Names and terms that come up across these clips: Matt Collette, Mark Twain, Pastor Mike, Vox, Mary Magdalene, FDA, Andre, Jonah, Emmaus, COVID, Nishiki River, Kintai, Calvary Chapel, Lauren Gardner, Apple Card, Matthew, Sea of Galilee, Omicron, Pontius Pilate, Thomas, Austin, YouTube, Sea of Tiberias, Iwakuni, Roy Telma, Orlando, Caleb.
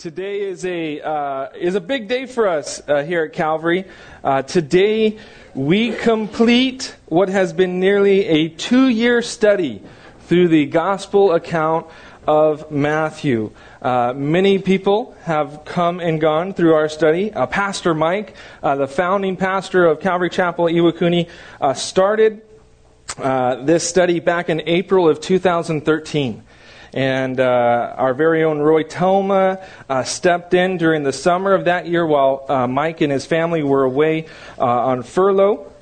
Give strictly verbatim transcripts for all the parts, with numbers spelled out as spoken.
Today is a uh, is a big day for us uh, here at Calvary. Uh, today we complete what has been nearly a two-year study through the gospel account of Matthew. Uh, many people have come and gone through our study. Uh, Pastor Mike, uh, the founding pastor of Calvary Chapel, Iwakuni, uh, started uh, this study back in April of two thousand thirteen. And uh, our very own Roy Telma uh, stepped in during the summer of that year while uh, Mike and his family were away uh, on furlough.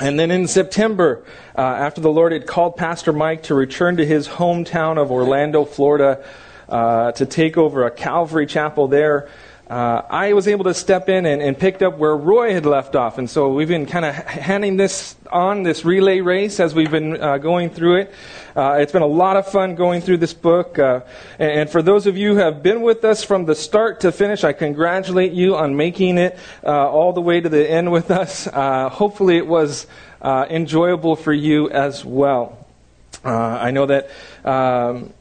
And then in September, uh, after the Lord had called Pastor Mike to return to his hometown of Orlando, Florida, uh, to take over a Calvary Chapel there, uh, I was able to step in and, and picked up where Roy had left off. And so we've been kind of handing this on, this relay race, as we've been uh, going through it. Uh, it's been a lot of fun going through this book. Uh, and, and for those of you who have been with us from the start to finish, I congratulate you on making it uh, all the way to the end with us. Uh, hopefully it was uh, enjoyable for you as well. Uh, I know that um,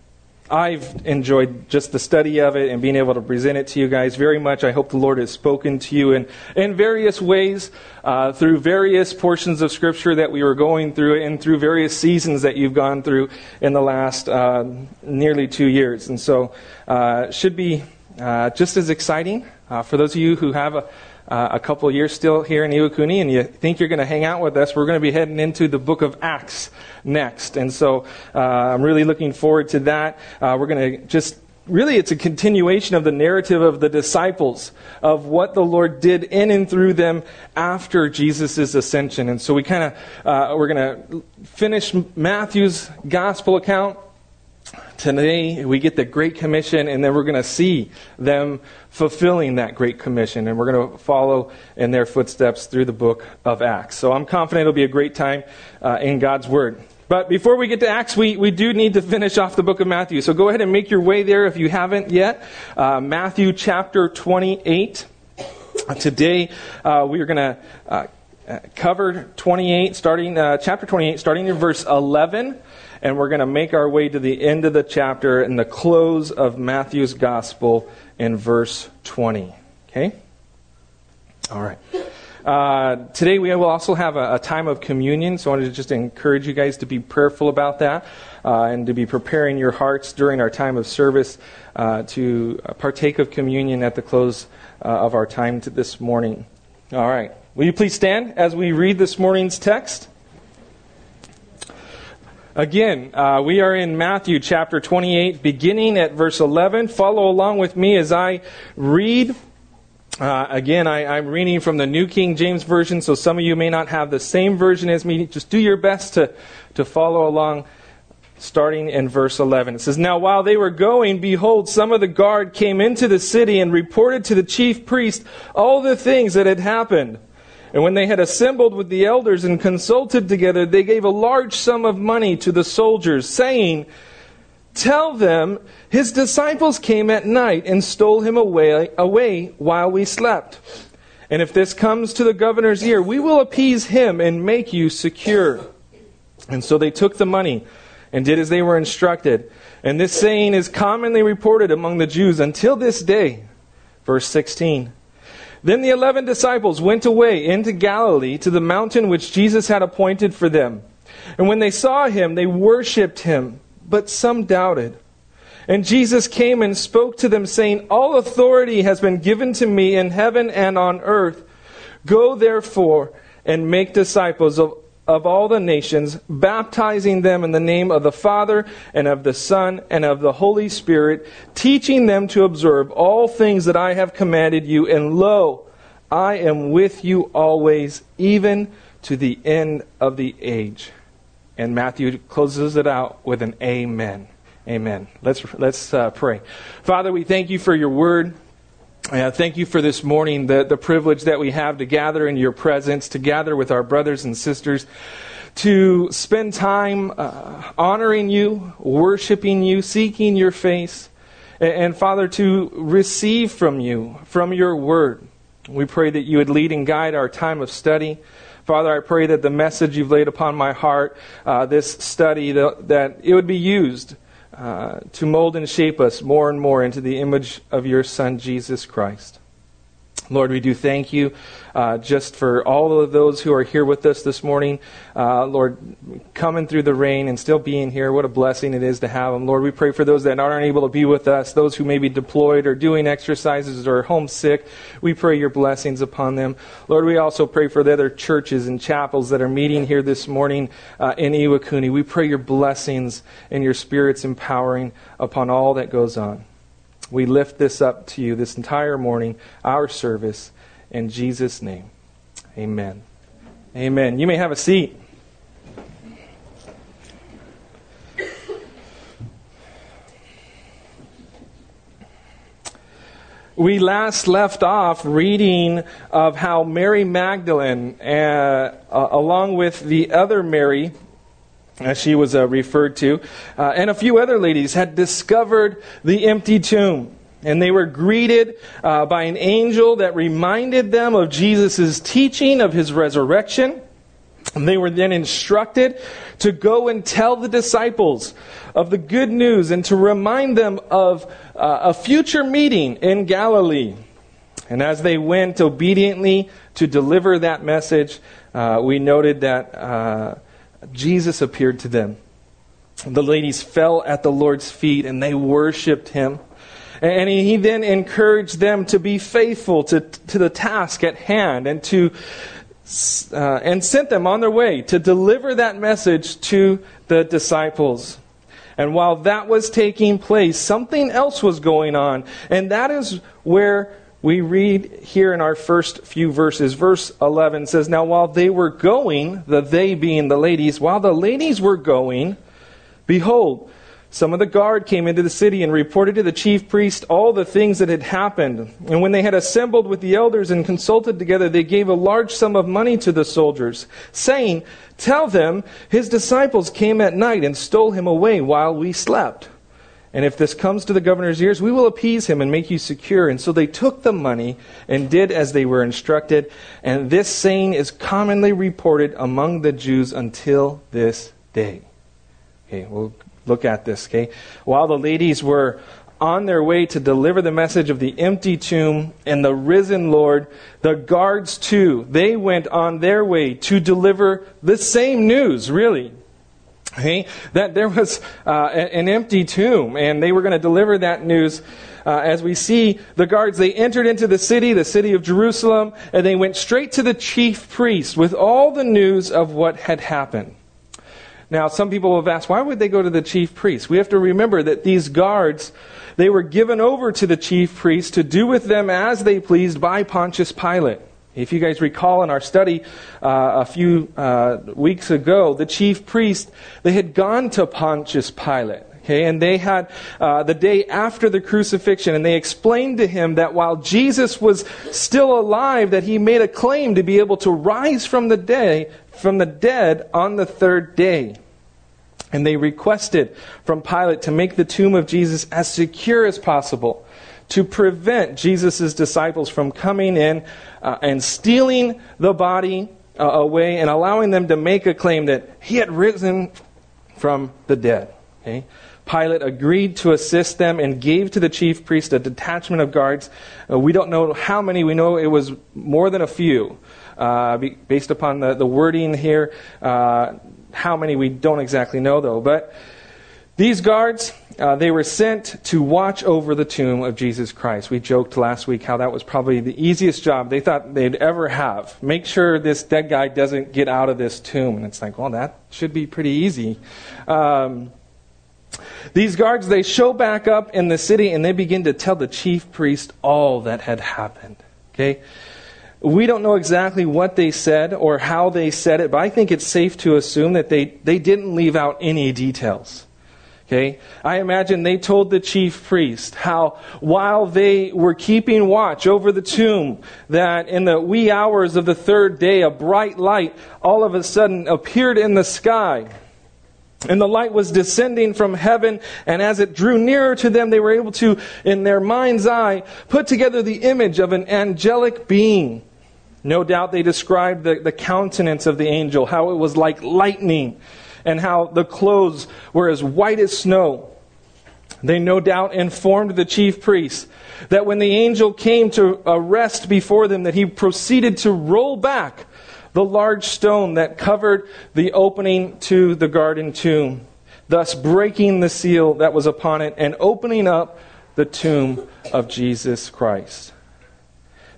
I've enjoyed just the study of it and being able to present it to you guys very much. I hope the Lord has spoken to you in, in various ways uh, through various portions of Scripture that we were going through and through various seasons that you've gone through in the last uh, nearly two years. And so it uh, should be uh, just as exciting uh, for those of you who have a, uh, a couple years still here in Iwakuni and you think you're going to hang out with us. We're going to be heading into the book of Acts next. And so uh, I'm really looking forward to that. Uh, we're going to just, really it's a continuation of the narrative of the disciples, of what the Lord did in and through them after Jesus' ascension. And so we kind of, uh, we're going to finish Matthew's gospel account. Today we get the Great Commission, and then we're going to see them fulfilling that Great Commission, and we're going to follow in their footsteps through the book of Acts. So I'm confident it'll be a great time uh, in God's Word. But before we get to Acts, we, we do need to finish off the book of Matthew. So go ahead and make your way there if you haven't yet. Uh, Matthew chapter twenty-eight. Today uh, we are going to uh, cover twenty-eight, starting uh, chapter twenty-eight, starting in verse eleven. And we're going to make our way to the end of the chapter and the close of Matthew's gospel in verse twenty. Okay? All right. Uh, today we will also have a, a time of communion, so I wanted to just encourage you guys to be prayerful about that uh, and to be preparing your hearts during our time of service uh, to partake of communion at the close uh, of our time to this morning. All right. Will you please stand as we read this morning's text? Again, uh, we are in Matthew chapter twenty-eight, beginning at verse eleven. Follow along with me as I read. Uh, again, I, I'm reading from the New King James Version, so some of you may not have the same version as me. Just do your best to, to follow along, starting in verse eleven. It says, "Now while they were going, behold, some of the guard came into the city and reported to the chief priest all the things that had happened. And when they had assembled with the elders and consulted together, they gave a large sum of money to the soldiers, saying, 'Tell them, his disciples came at night and stole him away, away while we slept. And if this comes to the governor's ear, we will appease him and make you secure.' And so they took the money and did as they were instructed. And this saying is commonly reported among the Jews until this day." Verse sixteen. "Then the eleven disciples went away into Galilee to the mountain which Jesus had appointed for them. And when they saw him, they worshipped him, but some doubted. And Jesus came and spoke to them, saying, 'All authority has been given to me in heaven and on earth. Go therefore and make disciples of, of all the nations, baptizing them in the name of the Father and of the Son and of the Holy Spirit, teaching them to observe all things that I have commanded you. And lo, I am with you always, even to the end of the age.'" And Matthew closes it out with an amen. Amen. Let's let's uh, pray. Father, we thank you for your word. Uh, thank you for this morning, the, the privilege that we have to gather in your presence, to gather with our brothers and sisters, to spend time uh, honoring you, worshiping you, seeking your face, and, and Father, to receive from you, from your word. We pray that you would lead and guide our time of study. Father, I pray that the message you've laid upon my heart, uh, this study, the, that it would be used uh, to mold and shape us more and more into the image of your Son, Jesus Christ. Lord, we do thank you uh, just for all of those who are here with us this morning. Uh, Lord, coming through the rain and still being here, what a blessing it is to have them. Lord, we pray for those that aren't able to be with us, those who may be deployed or doing exercises or homesick. We pray your blessings upon them. Lord, we also pray for the other churches and chapels that are meeting here this morning uh, in Iwakuni. We pray your blessings and your Spirit's empowering upon all that goes on. We lift this up to you this entire morning, our service, in Jesus' name. Amen. Amen. You may have a seat. We last left off reading of how Mary Magdalene, uh, along with the other Mary, as she was uh, referred to, uh, and a few other ladies had discovered the empty tomb. And they were greeted uh, by an angel that reminded them of Jesus' teaching of his resurrection. And they were then instructed to go and tell the disciples of the good news and to remind them of uh, a future meeting in Galilee. And as they went obediently to deliver that message, uh, we noted that Uh, Jesus appeared to them. The ladies fell at the Lord's feet and they worshipped him. And he then encouraged them to be faithful to, to the task at hand and to uh, and sent them on their way to deliver that message to the disciples. And while that was taking place, something else was going on. And that is where we read here in our first few verses. Verse eleven says, "Now while they were going," the they being the ladies, "while the ladies were going, behold, some of the guard came into the city and reported to the chief priest all the things that had happened. And when they had assembled with the elders and consulted together, they gave a large sum of money to the soldiers, saying, 'Tell them, his disciples came at night and stole him away while we slept. And if this comes to the governor's ears, we will appease him and make you secure.' And so they took the money and did as they were instructed. And this saying is commonly reported among the Jews until this day." Okay, we'll look at this, okay? While the ladies were on their way to deliver the message of the empty tomb and the risen Lord, the guards too, they went on their way to deliver the same news, really. Okay, that there was uh, an empty tomb, and they were going to deliver that news. Uh, as we see, the guards, they entered into the city, the city of Jerusalem, and they went straight to the chief priest with all the news of what had happened. Now, some people have asked, why would they go to the chief priest? We have to remember that these guards, they were given over to the chief priest to do with them as they pleased by Pontius Pilate. If you guys recall in our study uh, a few uh, weeks ago, the chief priest, they had gone to Pontius Pilate, okay, and they had uh, the day after the crucifixion, and they explained to him that while Jesus was still alive, that he made a claim to be able to rise from the day from the dead on the third day. And they requested from Pilate to make the tomb of Jesus as secure as possible, to prevent Jesus' disciples from coming in uh, and stealing the body uh, away and allowing them to make a claim that he had risen from the dead. Okay? Pilate agreed to assist them and gave to the chief priest a detachment of guards. Uh, we don't know how many. We know it was more than a few. Uh, based upon the, the wording here, uh, how many we don't exactly know though. But these guards, uh, they were sent to watch over the tomb of Jesus Christ. We joked last week how that was probably the easiest job they thought they'd ever have. Make sure this dead guy doesn't get out of this tomb. And it's like, well, that should be pretty easy. Um, these guards, they show back up in the city and they begin to tell the chief priest all that had happened. Okay? We don't know exactly what they said or how they said it, but I think it's safe to assume that they, they didn't leave out any details. Okay, I imagine they told the chief priest how while they were keeping watch over the tomb, that in the wee hours of the third day, a bright light all of a sudden appeared in the sky. And the light was descending from heaven, and as it drew nearer to them, they were able to, in their mind's eye, put together the image of an angelic being. No doubt they described the, the countenance of the angel, how it was like lightning, and how the clothes were as white as snow. They no doubt informed the chief priests that when the angel came to rest before them, that he proceeded to roll back the large stone that covered the opening to the garden tomb, thus breaking the seal that was upon it and opening up the tomb of Jesus Christ.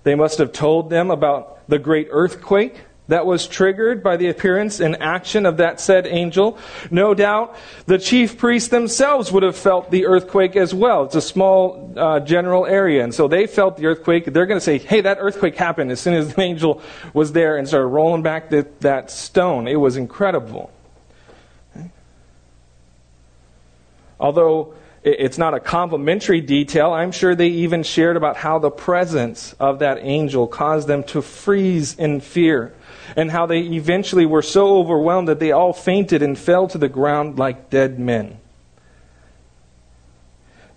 They must have told them about the great earthquake that was triggered by the appearance and action of that said angel. No doubt the chief priests themselves would have felt the earthquake as well. It's a small uh, general area. And so they felt the earthquake. They're going to say, hey, that earthquake happened as soon as the angel was there and started rolling back the, that stone. It was incredible. Okay. Although it's not a complimentary detail, I'm sure they even shared about how the presence of that angel caused them to freeze in fear, and how they eventually were so overwhelmed that they all fainted and fell to the ground like dead men.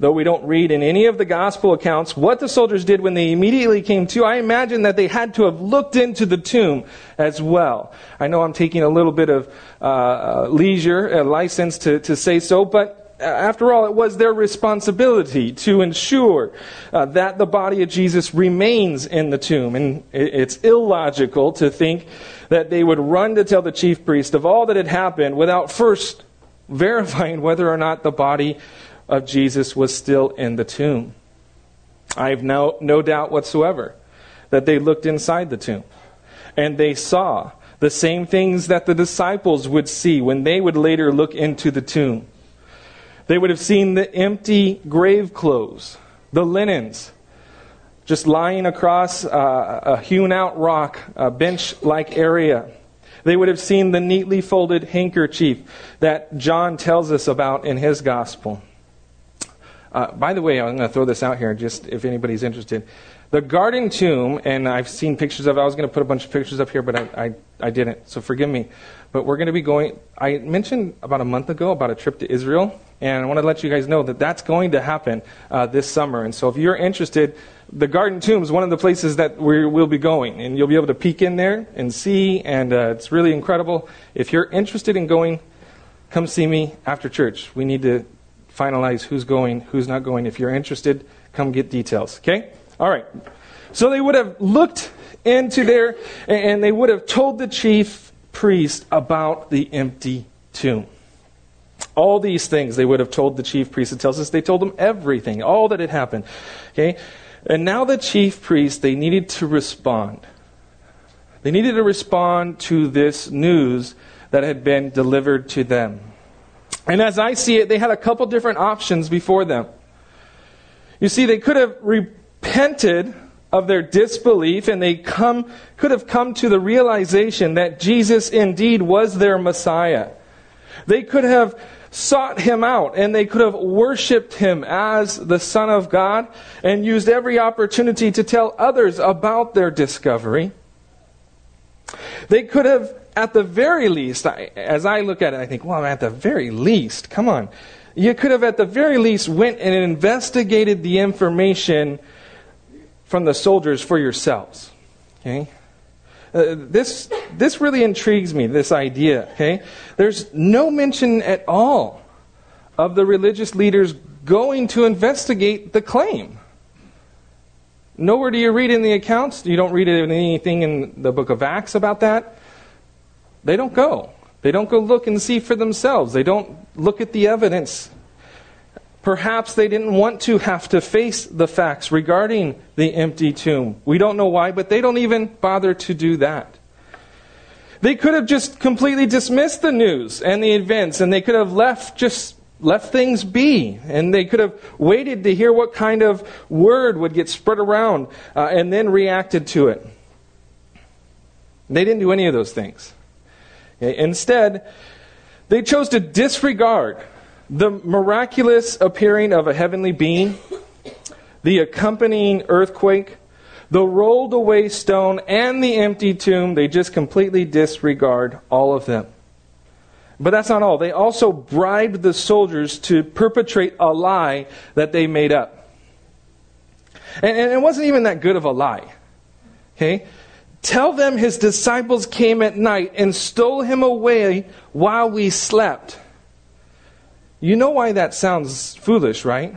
Though we don't read in any of the gospel accounts what the soldiers did when they immediately came to, I imagine that they had to have looked into the tomb as well. I know I'm taking a little bit of uh, leisure, a license to, to say so, but after all, it was their responsibility to ensure uh, that the body of Jesus remains in the tomb. And it's illogical to think that they would run to tell the chief priest of all that had happened without first verifying whether or not the body of Jesus was still in the tomb. I have no, no doubt whatsoever that they looked inside the tomb and they saw the same things that the disciples would see when they would later look into the tomb. They would have seen the empty grave clothes, the linens, just lying across uh, a hewn-out rock, a bench-like area. They would have seen the neatly folded handkerchief that John tells us about in his gospel. Uh, by the way, I'm going to throw this out here, just if anybody's interested. The garden tomb, and I've seen pictures of it. I was going to put a bunch of pictures up here, but I, I, I didn't, so forgive me. But we're going to be going, I mentioned about a month ago about a trip to Israel, and I want to let you guys know that that's going to happen uh, this summer. And so if you're interested, the garden tomb is one of the places that we will be going, and you'll be able to peek in there and see, and uh, it's really incredible. If you're interested in going, come see me after church. We need to finalize who's going, who's not going. If you're interested, come get details, okay? All right, so they would have looked into there and they would have told the chief priest about the empty tomb. All these things they would have told the chief priest. It tells us they told him everything, all that had happened. Okay, and now the chief priest, they needed to respond. They needed to respond to this news that had been delivered to them. And as I see it, they had a couple different options before them. You see, they could have re- repented of their disbelief, and they come could have come to the realization that Jesus indeed was their Messiah. They could have sought him out, and they could have worshipped him as the Son of God, and used every opportunity to tell others about their discovery. They could have, at the very least, I, as I look at it, I think, well, at the very least, come on. You could have, at the very least, went and investigated the information from the soldiers for yourselves. Okay, uh, this this really intrigues me, this idea. Okay, there's no mention at all of the religious leaders going to investigate the claim. Nowhere do you read in the accounts. You don't read anything in the book of Acts about that. They don't go. They don't go look and see for themselves. They don't look at the evidence. Perhaps they didn't want to have to face the facts regarding the empty tomb. We don't know why, but they don't even bother to do that. They could have just completely dismissed the news and the events, and they could have left just left things be, and they could have waited to hear what kind of word would get spread around uh, and then reacted to it. They didn't do any of those things. Instead, they chose to disregard the miraculous appearing of a heavenly being, the accompanying earthquake, the rolled away stone, and the empty tomb. They just completely disregard all of them. But that's not all. They also bribed the soldiers to perpetrate a lie that they made up. And, and it wasn't even that good of a lie. Okay? Tell them his disciples came at night and stole him away while we slept. You know why that sounds foolish, right?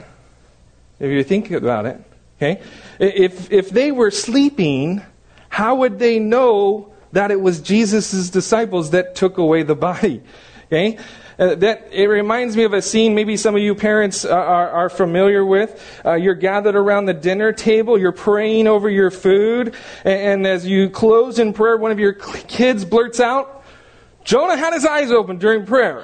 If you think about it, okay? If if they were sleeping, how would they know that it was Jesus' disciples that took away the body? Okay? Uh, that it reminds me of a scene maybe some of you parents uh, are, are familiar with. Uh, you're gathered around the dinner table. You're praying over your food. And, and as you close in prayer, one of your kids blurts out, "Jonah had his eyes open during prayer."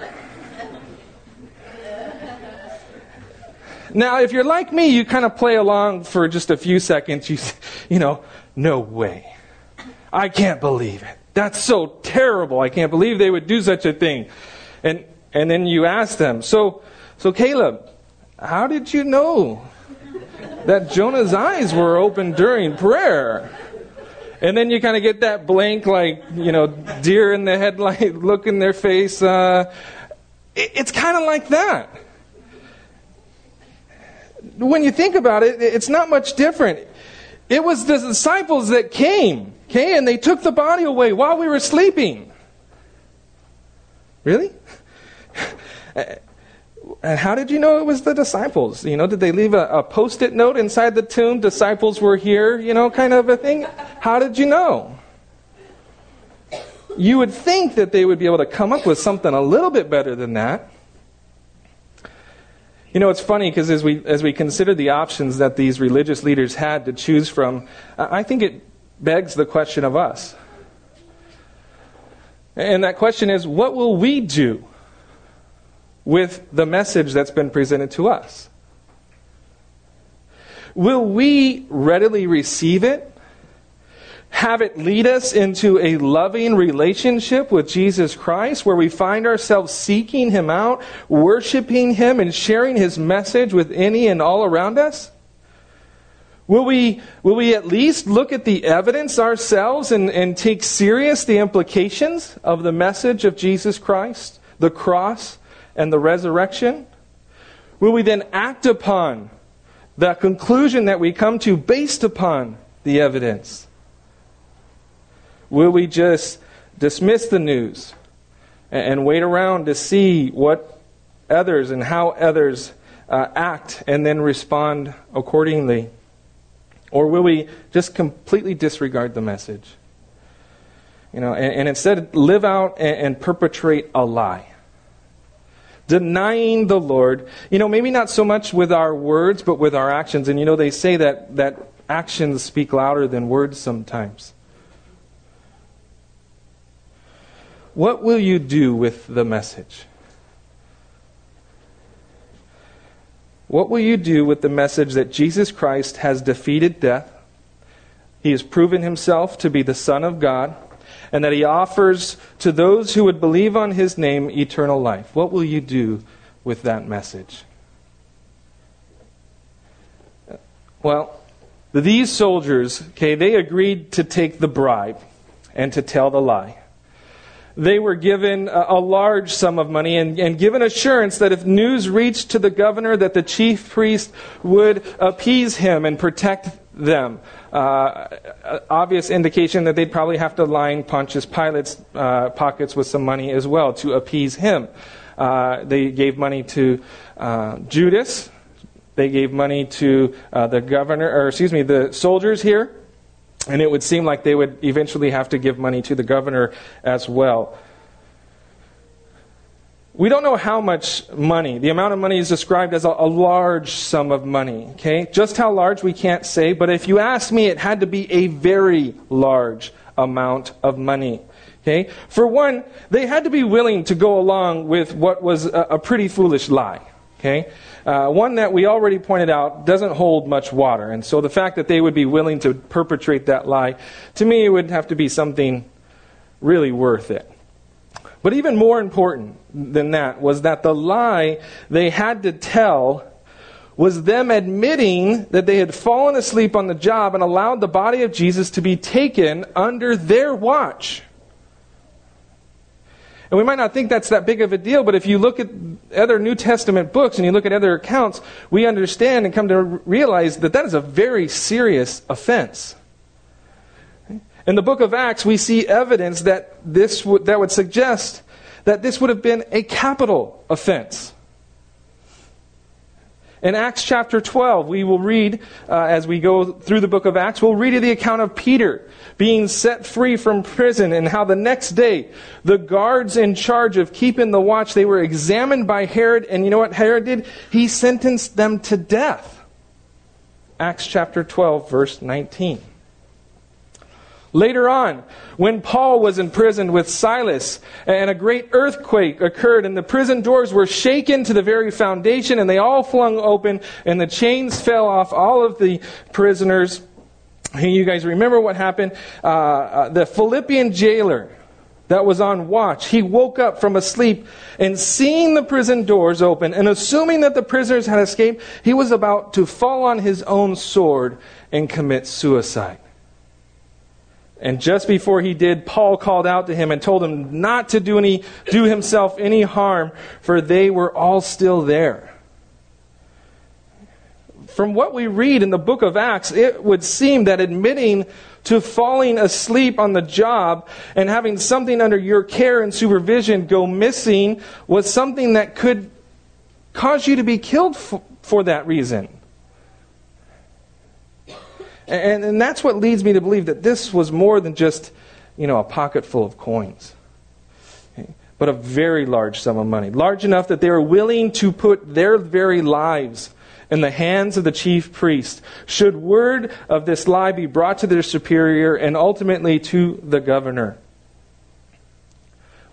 Now, if you're like me, you kind of play along for just a few seconds. You, you know, no way. I can't believe it. That's so terrible. I can't believe they would do such a thing. And and then you ask them, so so Caleb, how did you know that Jonah's eyes were open during prayer? And then you kind of get that blank, like, you know, deer in the headlight look in their face. Uh, it, it's kind of like that. When you think about it, it's not much different. It was the disciples that came, okay, and they took the body away while we were sleeping. Really? And how did you know it was the disciples? You know, did they leave a, a post-it note inside the tomb? Disciples were here, you know, kind of a thing. How did you know? You would think that they would be able to come up with something a little bit better than that. You know, it's funny because as we as we consider the options that these religious leaders had to choose from, I think it begs the question of us. And that question is, what will we do with the message that's been presented to us? Will we readily receive it? Have it lead us into a loving relationship with Jesus Christ where we find ourselves seeking Him out, worshiping Him, and sharing His message with any and all around us? Will we will we at least look at the evidence ourselves and, and take serious the implications of the message of Jesus Christ, the cross, and the resurrection? Will we then act upon the conclusion that we come to based upon the evidence? Will we just dismiss the news and, and wait around to see what others and how others uh, act and then respond accordingly? Or will we just completely disregard the message? You know, and, and instead live out and, and perpetrate a lie. Denying the Lord. You know, maybe not so much with our words, but with our actions. And you know, they say that, that actions speak louder than words sometimes. What will you do with the message? What will you do with the message that Jesus Christ has defeated death, He has proven Himself to be the Son of God, and that He offers to those who would believe on His name eternal life? What will you do with that message? Well, these soldiers, okay, they agreed to take the bribe and to tell the lie. They were given a large sum of money and, and given assurance that if news reached to the governor that the chief priest would appease him and protect them. Uh, obvious indication that they'd probably have to line Pontius Pilate's uh, pockets with some money as well to appease him. Uh, they gave money to uh, Judas. They gave money to uh, the governor, or excuse me, the soldiers here. And it would seem like they would eventually have to give money to the governor as well. We don't know how much money. The amount of money is described as a, a large sum of money. Okay, just how large we can't say, but if you ask me, it had to be a very large amount of money. Okay, for one, they had to be willing to go along with what was a, a pretty foolish lie. Okay, uh, one that we already pointed out doesn't hold much water. And so the fact that they would be willing to perpetrate that lie, to me, it would have to be something really worth it. But even more important than that was that the lie they had to tell was them admitting that they had fallen asleep on the job and allowed the body of Jesus to be taken under their watch. And we might not think that's that big of a deal, but if you look at other New Testament books and you look at other accounts, we understand and come to realize that that is a very serious offense. In the book of Acts, we see evidence that this would, that would suggest that this would have been a capital offense. In Acts chapter twelve, we will read, uh, as we go through the book of Acts, we'll read the account of Peter being set free from prison and how the next day the guards in charge of keeping the watch, they were examined by Herod. And you know what Herod did? He sentenced them to death. Acts chapter twelve, verse nineteen. Later on, when Paul was in prison with Silas, and a great earthquake occurred, and the prison doors were shaken to the very foundation, and they all flung open, and the chains fell off all of the prisoners. You guys remember what happened? Uh, uh, the Philippian jailer that was on watch, he woke up from a sleep, and seeing the prison doors open, and assuming that the prisoners had escaped, he was about to fall on his own sword and commit suicide. And just before he did, Paul called out to him and told him not to do any do himself any harm, for they were all still there. From what we read in the book of Acts, it would seem that admitting to falling asleep on the job and having something under your care and supervision go missing was something that could cause you to be killed for, for that reason. And, and that's what leads me to believe that this was more than just, you know, a pocket full of coins, but a very large sum of money, large enough that they were willing to put their very lives in the hands of the chief priest, should word of this lie be brought to their superior and ultimately to the governor.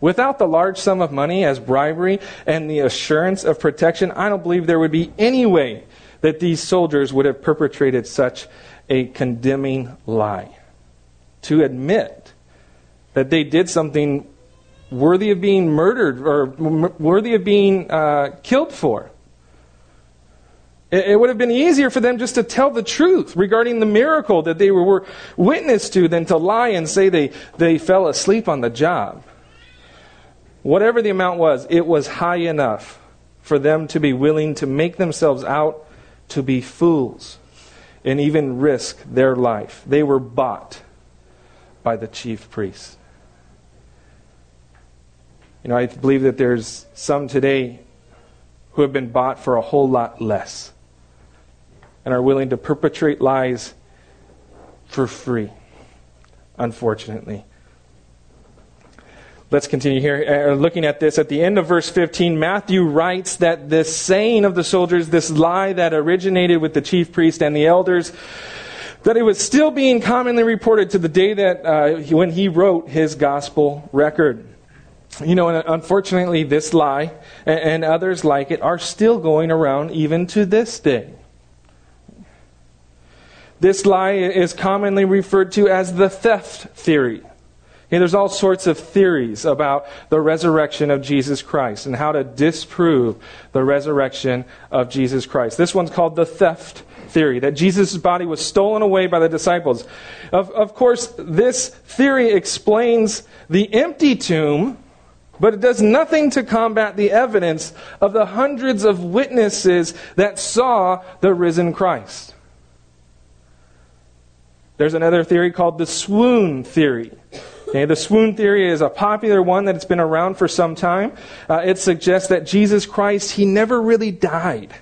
Without the large sum of money as bribery and the assurance of protection, I don't believe there would be any way that these soldiers would have perpetrated such a condemning lie. To admit that they did something worthy of being murdered or worthy of being uh, killed for. It, it would have been easier for them just to tell the truth regarding the miracle that they were, were witness to than to lie and say they, they fell asleep on the job. Whatever the amount was, it was high enough for them to be willing to make themselves out to be fools and even risk their life. They were bought by the chief priest. You know, I believe that there's some today who have been bought for a whole lot less and are willing to perpetrate lies for free, unfortunately. Let's continue here. Uh, looking at this, at the end of verse fifteen, Matthew writes that this saying of the soldiers, this lie that originated with the chief priest and the elders, that it was still being commonly reported to the day that uh, he, when he wrote his gospel record. You know, and unfortunately, this lie and, and others like it are still going around even to this day. This lie is commonly referred to as the theft theory. Yeah, there's all sorts of theories about the resurrection of Jesus Christ and how to disprove the resurrection of Jesus Christ. This one's called the theft theory, that Jesus' body was stolen away by the disciples. Of, of course, this theory explains the empty tomb, but it does nothing to combat the evidence of the hundreds of witnesses that saw the risen Christ. There's another theory called the swoon theory. Okay, the swoon theory is a popular one that's been around for some time. Uh, it suggests that Jesus Christ, he never really died.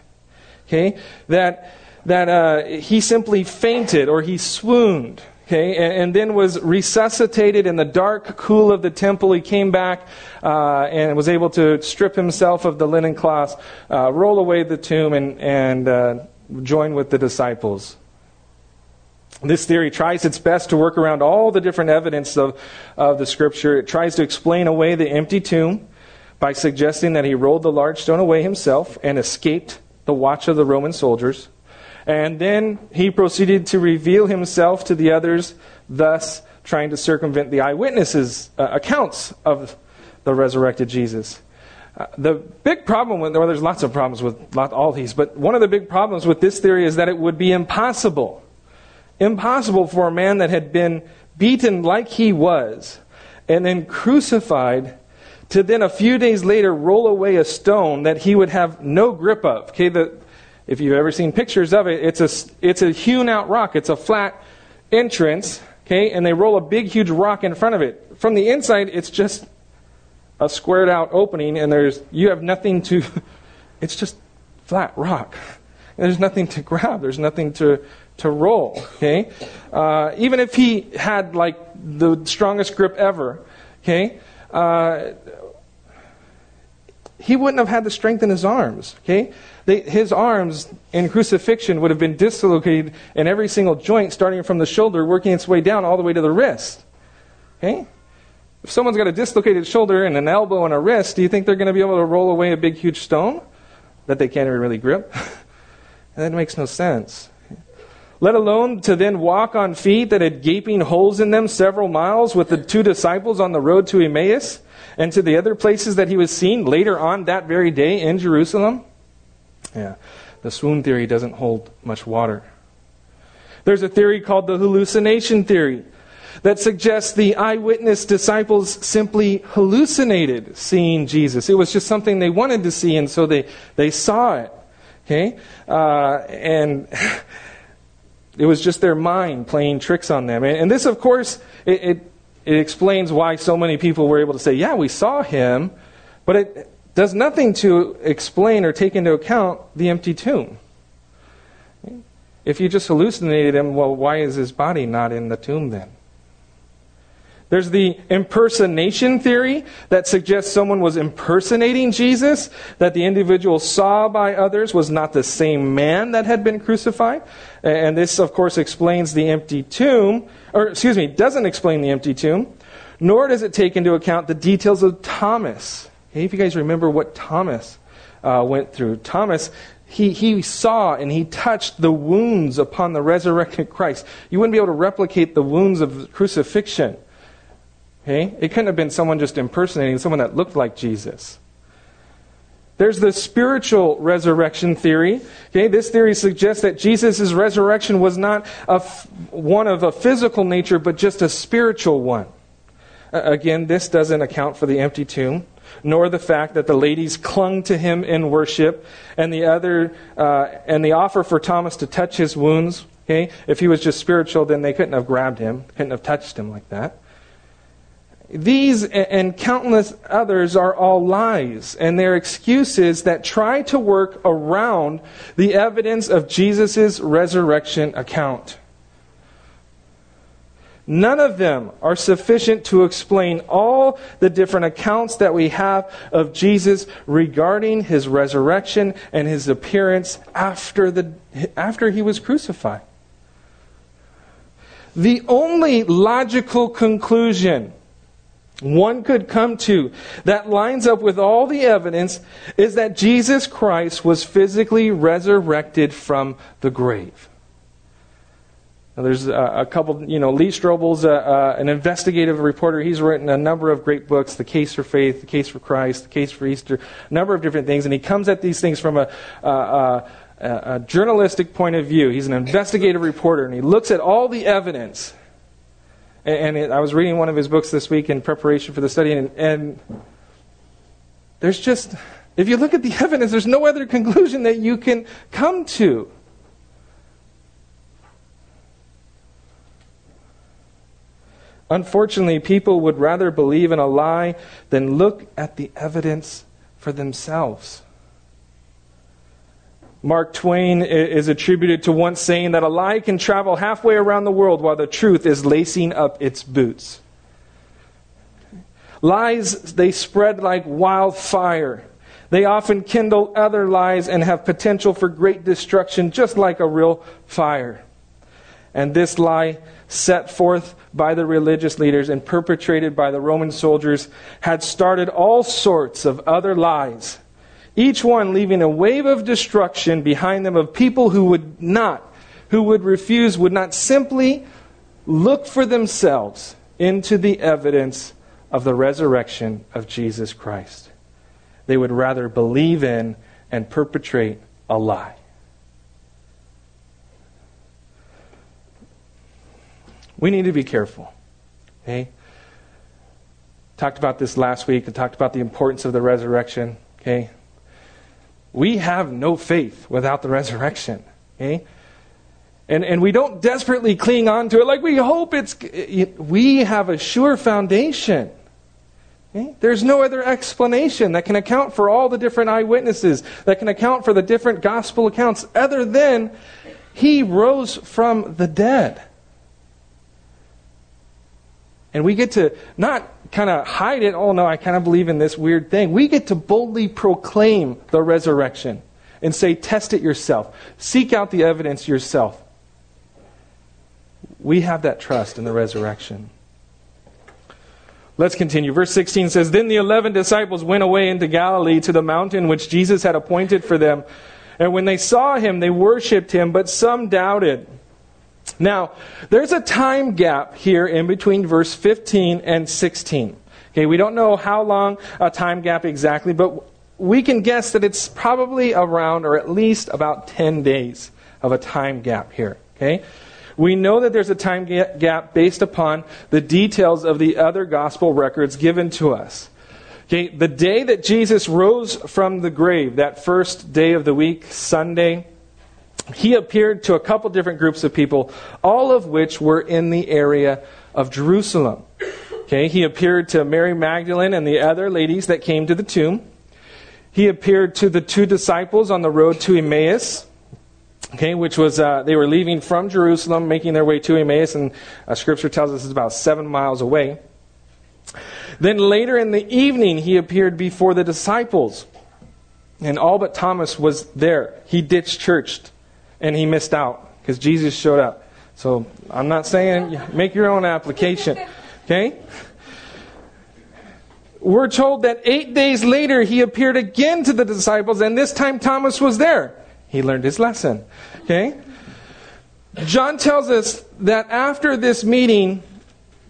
Okay, that that uh, he simply fainted or he swooned. Okay, and, and then was resuscitated in the dark cool of the temple. He came back uh, and was able to strip himself of the linen cloth, uh, roll away the tomb, and and uh, join with the disciples. This theory tries its best to work around all the different evidence of, of the Scripture. It tries to explain away the empty tomb by suggesting that he rolled the large stone away himself and escaped the watch of the Roman soldiers. And then he proceeded to reveal himself to the others, thus trying to circumvent the eyewitnesses' uh, accounts of the resurrected Jesus. Uh, the big problem with, well, there's lots of problems with not all these, but one of the big problems with this theory is that it would be impossible. Impossible for a man that had been beaten like he was and then crucified to then a few days later roll away a stone that he would have no grip of. Okay, the, if you've ever seen pictures of it, it's a, it's a hewn out rock. It's a flat entrance, okay, and they roll a big, huge rock in front of it. From the inside, it's just a squared out opening and there's you have nothing to... It's just flat rock. there's nothing to grab. There's nothing to to roll. Okay, uh, even if he had like the strongest grip ever, okay, uh, he wouldn't have had the strength in his arms. Okay, they, his arms in crucifixion would have been dislocated in every single joint, starting from the shoulder, working its way down all the way to the wrist. Okay. If someone's got a dislocated shoulder and an elbow and a wrist, do you think they're going to be able to roll away a big, huge stone that they can't even really grip? And that makes no sense. Let alone to then walk on feet that had gaping holes in them several miles with the two disciples on the road to Emmaus and to the other places that he was seen later on that very day in Jerusalem. Yeah, the swoon theory doesn't hold much water. There's a theory called the hallucination theory that suggests the eyewitness disciples simply hallucinated seeing Jesus. It was just something they wanted to see, and so they, they saw it. Okay, uh, and it was just their mind playing tricks on them. And, and this, of course, it, it it explains why so many people were able to say, yeah, we saw him, but it does nothing to explain or take into account the empty tomb. If you just hallucinated him, well, why is his body not in the tomb then? There's the impersonation theory that suggests someone was impersonating Jesus, that the individual saw by others was not the same man that had been crucified. And this, of course, explains the empty tomb, or excuse me, doesn't explain the empty tomb, nor does it take into account the details of Thomas. Hey, if you guys remember what Thomas uh, went through. Thomas, he, he saw and he touched the wounds upon the resurrected Christ. You wouldn't be able to replicate the wounds of crucifixion. Okay? It couldn't have been someone just impersonating someone that looked like Jesus. There's the spiritual resurrection theory. Okay? This theory suggests that Jesus' resurrection was not a f- one of a physical nature, but just a spiritual one. Uh, again, this doesn't account for the empty tomb, nor the fact that the ladies clung to him in worship, and the other uh, and the offer for Thomas to touch his wounds. Okay? If he was just spiritual, then they couldn't have grabbed him, couldn't have touched him like that. These and countless others are all lies, and they're excuses that try to work around the evidence of Jesus' resurrection account. None of them are sufficient to explain all the different accounts that we have of Jesus regarding his resurrection and his appearance after the after he was crucified. The only logical conclusion one could come to that lines up with all the evidence is that Jesus Christ was physically resurrected from the grave. Now, there's uh, a couple, you know, Lee Strobel's uh, uh, an investigative reporter. He's written a number of great books, The Case for Faith, The Case for Christ, The Case for Easter, a number of different things. And he comes at these things from a, a, a, a journalistic point of view. He's an investigative reporter, and he looks at all the evidence. And it, I was reading one of his books this week in preparation for the study, and, and there's just, if you look at the evidence, there's no other conclusion that you can come to. Unfortunately, people would rather believe in a lie than look at the evidence for themselves. Mark Twain is attributed to once saying that a lie can travel halfway around the world while the truth is lacing up its boots. Lies, they spread like wildfire. They often kindle other lies and have potential for great destruction, just like a real fire. And this lie, set forth by the religious leaders and perpetrated by the Roman soldiers, had started all sorts of other lies, each one leaving a wave of destruction behind them of people who would not, who would refuse, would not simply look for themselves into the evidence of the resurrection of Jesus Christ. They would rather believe in and perpetrate a lie. We need to be careful. Okay? Talked about this last week. I talked about the importance of the resurrection. Okay? We have no faith without the resurrection. Okay? And and we don't desperately cling on to it like we hope it's... We have a sure foundation. Okay? There's no other explanation that can account for all the different eyewitnesses, that can account for the different gospel accounts, other than he rose from the dead. And we get to not kind of hide it, oh no, I kind of believe in this weird thing. We get to boldly proclaim the resurrection and say, test it yourself. Seek out the evidence yourself. We have that trust in the resurrection. Let's continue. Verse sixteen says, Then the eleven disciples went away into Galilee to the mountain which Jesus had appointed for them. And when they saw him, they worshipped him, but some doubted. Now, there's a time gap here in between verse fifteen and sixteen. Okay, we don't know how long a time gap exactly, but we can guess that it's probably around or at least about ten days of a time gap here. Okay? We know that there's a time gap based upon the details of the other gospel records given to us. Okay, the day that Jesus rose from the grave, that first day of the week, Sunday, he appeared to a couple different groups of people, all of which were in the area of Jerusalem. Okay, he appeared to Mary Magdalene and the other ladies that came to the tomb. He appeared to the two disciples on the road to Emmaus. Okay, which was, uh, they were leaving from Jerusalem, making their way to Emmaus, and uh, Scripture tells us it's about seven miles away. Then later in the evening, he appeared before the disciples, and all but Thomas was there. He ditched church, and he missed out, because Jesus showed up. So, I'm not saying, make your own application. Okay? We're told that eight days later, he appeared again to the disciples, and this time Thomas was there. He learned his lesson. Okay? John tells us that after this meeting,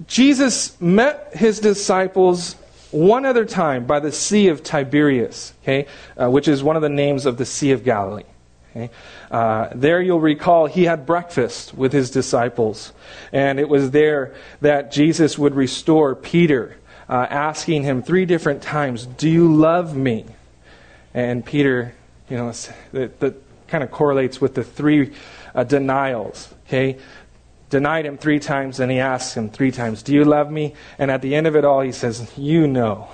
Jesus met his disciples one other time by the Sea of Tiberias, okay, uh, which is one of the names of the Sea of Galilee. Okay? Uh, there you'll recall he had breakfast with his disciples, and it was there that Jesus would restore Peter, uh, asking him three different times, "Do you love me?" And Peter, you know, that, that kind of correlates with the three uh, denials, okay? Denied him three times, and he asks him three times, "Do you love me?" And at the end of it all, he says, "You know."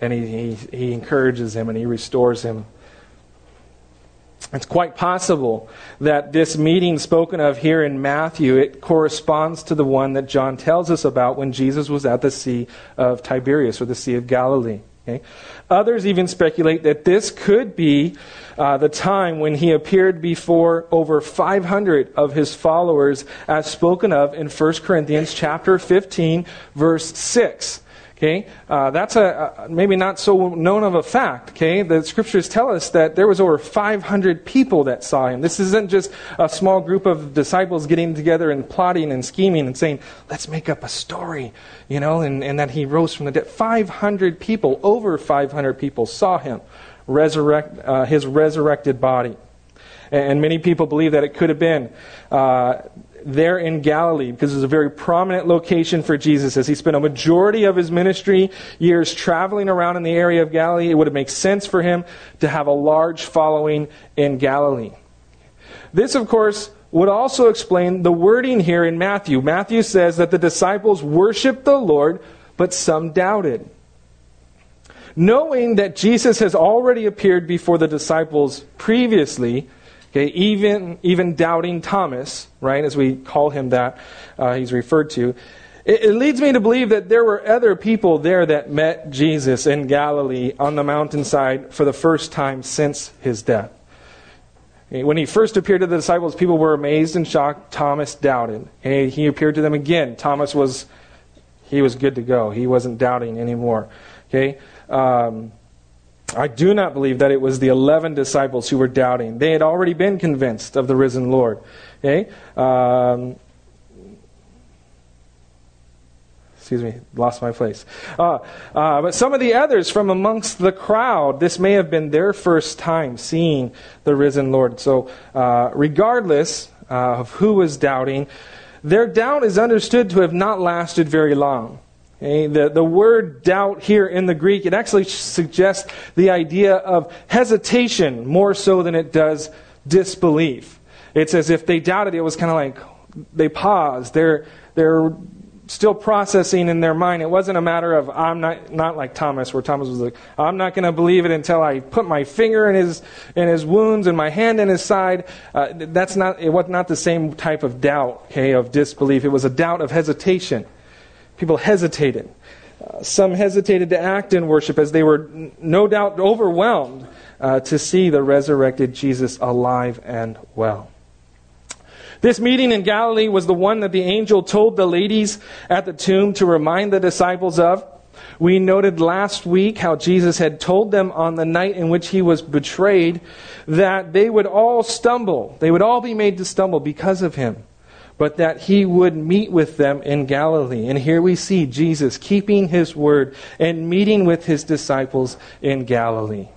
And he, he, he encourages him, and he restores him. It's quite possible that this meeting spoken of here in Matthew, it corresponds to the one that John tells us about when Jesus was at the Sea of Tiberias, or the Sea of Galilee. Okay. Others even speculate that this could be uh, the time when he appeared before over five hundred of his followers, as spoken of in First Corinthians chapter fifteen, verse six. Okay, uh, that's a, a maybe not so known of a fact. Okay, the scriptures tell us that there was over five hundred people that saw him. This isn't just a small group of disciples getting together and plotting and scheming and saying, "Let's make up a story," you know, and, and that he rose from the dead. five hundred people, over five hundred people, saw him resurrect uh, his resurrected body, and, and many people believe that it could have been. Uh, There in Galilee, because it was a very prominent location for Jesus. As he spent a majority of his ministry years traveling around in the area of Galilee, it would have made sense for him to have a large following in Galilee. This, of course, would also explain the wording here in Matthew. Matthew says that the disciples worshiped the Lord, but some doubted. Knowing that Jesus has already appeared before the disciples previously, okay, even even doubting Thomas, right, as we call him that, uh, he's referred to, it, it leads me to believe that there were other people there that met Jesus in Galilee on the mountainside for the first time since his death. When he first appeared to the disciples, people were amazed and shocked. Thomas doubted. And he appeared to them again. Thomas was, he was good to go. He wasn't doubting anymore. Okay, um... I do not believe that it was the eleven disciples who were doubting. They had already been convinced of the risen Lord. Okay? Um, excuse me, lost my place. Uh, uh, but some of the others from amongst the crowd, this may have been their first time seeing the risen Lord. So uh, regardless uh, of who was doubting, their doubt is understood to have not lasted very long. Okay, the, the word doubt here in the Greek, it actually suggests the idea of hesitation more so than it does disbelief. It's as if they doubted. It was kind of like they paused. Their, their still processing in their mind. It wasn't a matter of, I'm not not like Thomas, where Thomas was like, I'm not going to believe it until I put my finger in his in his wounds and my hand in his side. Uh, that's not, it was not the same type of doubt, okay, of disbelief. It was a doubt of hesitation. People hesitated. Uh, some hesitated to act in worship as they were no doubt overwhelmed uh, to see the resurrected Jesus alive and well. This meeting in Galilee was the one that the angel told the ladies at the tomb to remind the disciples of. We noted last week how Jesus had told them on the night in which he was betrayed that they would all stumble. They would all be made to stumble because of him, but that he would meet with them in Galilee. And here we see Jesus keeping his word and meeting with his disciples in Galilee.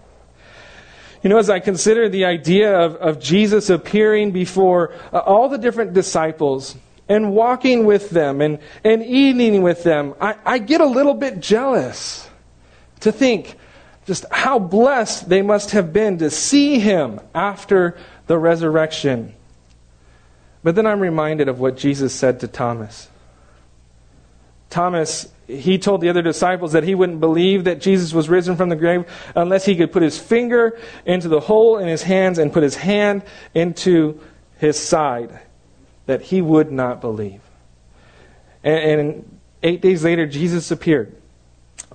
You know, as I consider the idea of, of Jesus appearing before uh, all the different disciples and walking with them and, and eating with them, I, I get a little bit jealous to think just how blessed they must have been to see him after the resurrection. But then I'm reminded of what Jesus said to Thomas. Thomas, he told the other disciples that he wouldn't believe that Jesus was risen from the grave unless he could put his finger into the hole in his hands and put his hand into his side, that he would not believe. And, and eight days later, Jesus appeared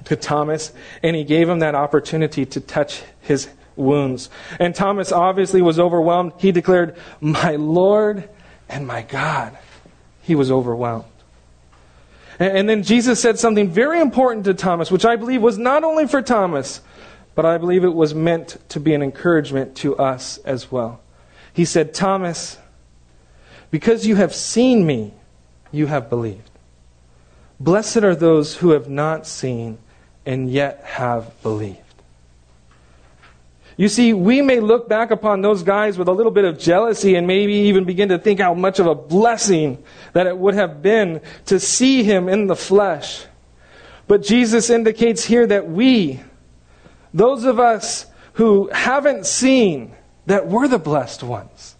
to Thomas, and he gave him that opportunity to touch his wounds. And Thomas obviously was overwhelmed. He declared, "My Lord and my God." He was overwhelmed. And then Jesus said something very important to Thomas, which I believe was not only for Thomas, but I believe it was meant to be an encouragement to us as well. He said, "Thomas, because you have seen me, you have believed. Blessed are those who have not seen and yet have believed." You see, we may look back upon those guys with a little bit of jealousy and maybe even begin to think how much of a blessing that it would have been to see him in the flesh. But Jesus indicates here that we, those of us who haven't seen, that we're the blessed ones.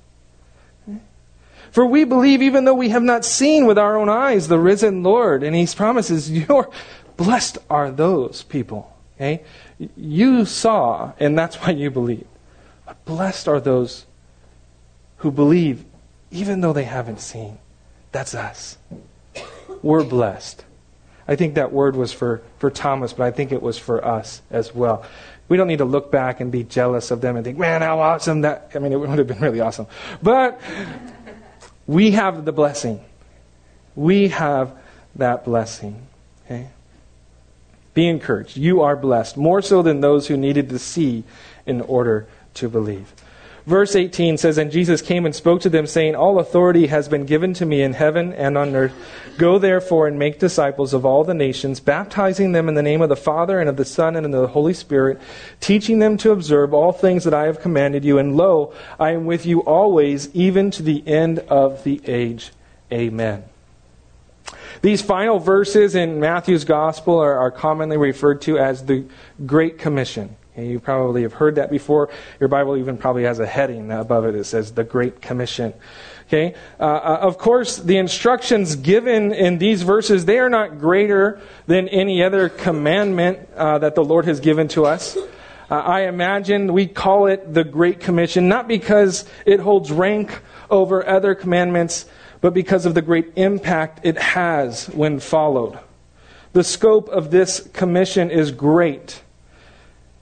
For we believe even though we have not seen with our own eyes the risen Lord. And he promises, you're blessed are those people. Okay? You saw, and that's why you believe. But blessed are those who believe, even though they haven't seen. That's us. We're blessed. I think that word was for, for Thomas, but I think it was for us as well. We don't need to look back and be jealous of them and think, man, how awesome that... I mean, it would have been really awesome. But we have the blessing. We have that blessing. Okay? Be encouraged. You are blessed, more so than those who needed to see in order to believe. Verse eighteen says, "And Jesus came and spoke to them, saying, All authority has been given to me in heaven and on earth. Go therefore and make disciples of all the nations, baptizing them in the name of the Father and of the Son and of the Holy Spirit, teaching them to observe all things that I have commanded you. And lo, I am with you always, even to the end of the age. Amen." These final verses in Matthew's Gospel are, are commonly referred to as the Great Commission. And you probably have heard that before. Your Bible even probably has a heading above it that says the Great Commission. Okay, uh, uh, of course, the instructions given in these verses, they are not greater than any other commandment uh, that the Lord has given to us. Uh, I imagine we call it the Great Commission, not because it holds rank over other commandments, but because of the great impact it has when followed. The scope of this commission is great,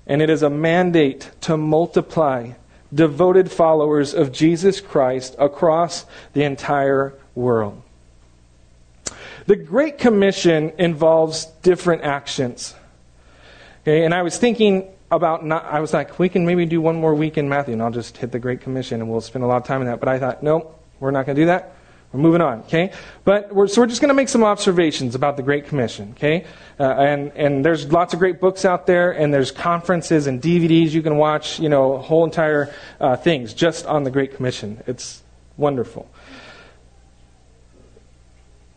and it is a mandate to multiply devoted followers of Jesus Christ across the entire world. The Great Commission involves different actions. Okay, and I was thinking about, not, I was like, we can maybe do one more week in Matthew, and I'll just hit the Great Commission, and we'll spend a lot of time in that. But I thought, no, we're not going to do that. We're moving on, okay? But we're, so we're just going to make some observations about the Great Commission, okay? Uh, and and there's lots of great books out there, and there's conferences and D V Ds you can watch, you know, whole entire uh, things just on the Great Commission. It's wonderful.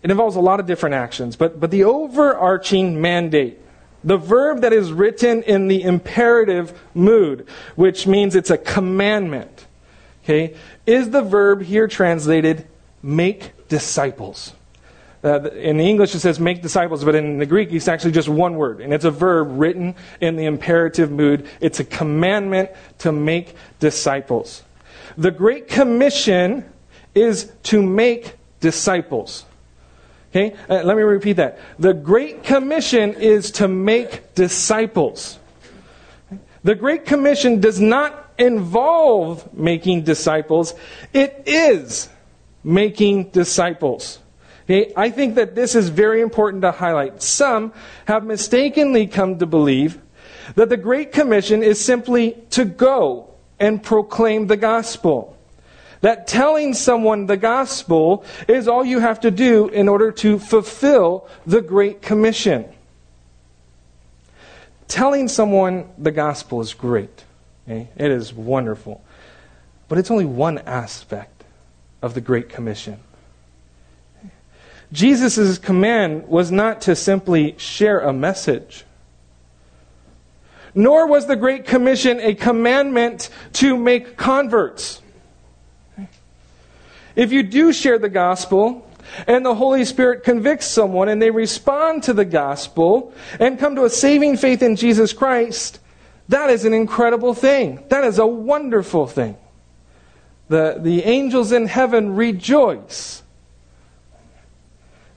It involves a lot of different actions, but but the overarching mandate, the verb that is written in the imperative mood, which means it's a commandment, okay, is the verb here translated make disciples. Uh, in the English it says make disciples, but in the Greek it's actually just one word, and it's a verb written in the imperative mood. It's a commandment to make disciples. The Great Commission is to make disciples. Okay, uh, let me repeat that. The Great Commission is to make disciples. The Great Commission does not involve making disciples. It is making disciples. Okay, I think that this is very important to highlight. Some have mistakenly come to believe that the Great Commission is simply to go and proclaim the gospel. That telling someone the gospel is all you have to do in order to fulfill the Great Commission. Telling someone the gospel is great. Okay? It is wonderful. But it's only one aspect of the Great Commission. Jesus' command was not to simply share a message. Nor was the Great Commission a commandment to make converts. If you do share the gospel, and the Holy Spirit convicts someone, and they respond to the gospel, and come to a saving faith in Jesus Christ, that is an incredible thing. That is a wonderful thing. The, the angels in heaven rejoice.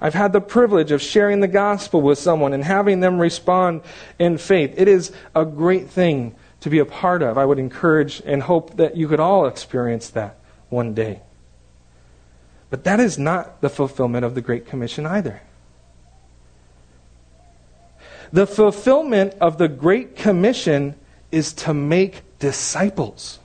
I've had the privilege of sharing the gospel with someone and having them respond in faith. It is a great thing to be a part of. I would encourage and hope that you could all experience that one day. But that is not the fulfillment of the Great Commission either. The fulfillment of the Great Commission is to make disciples.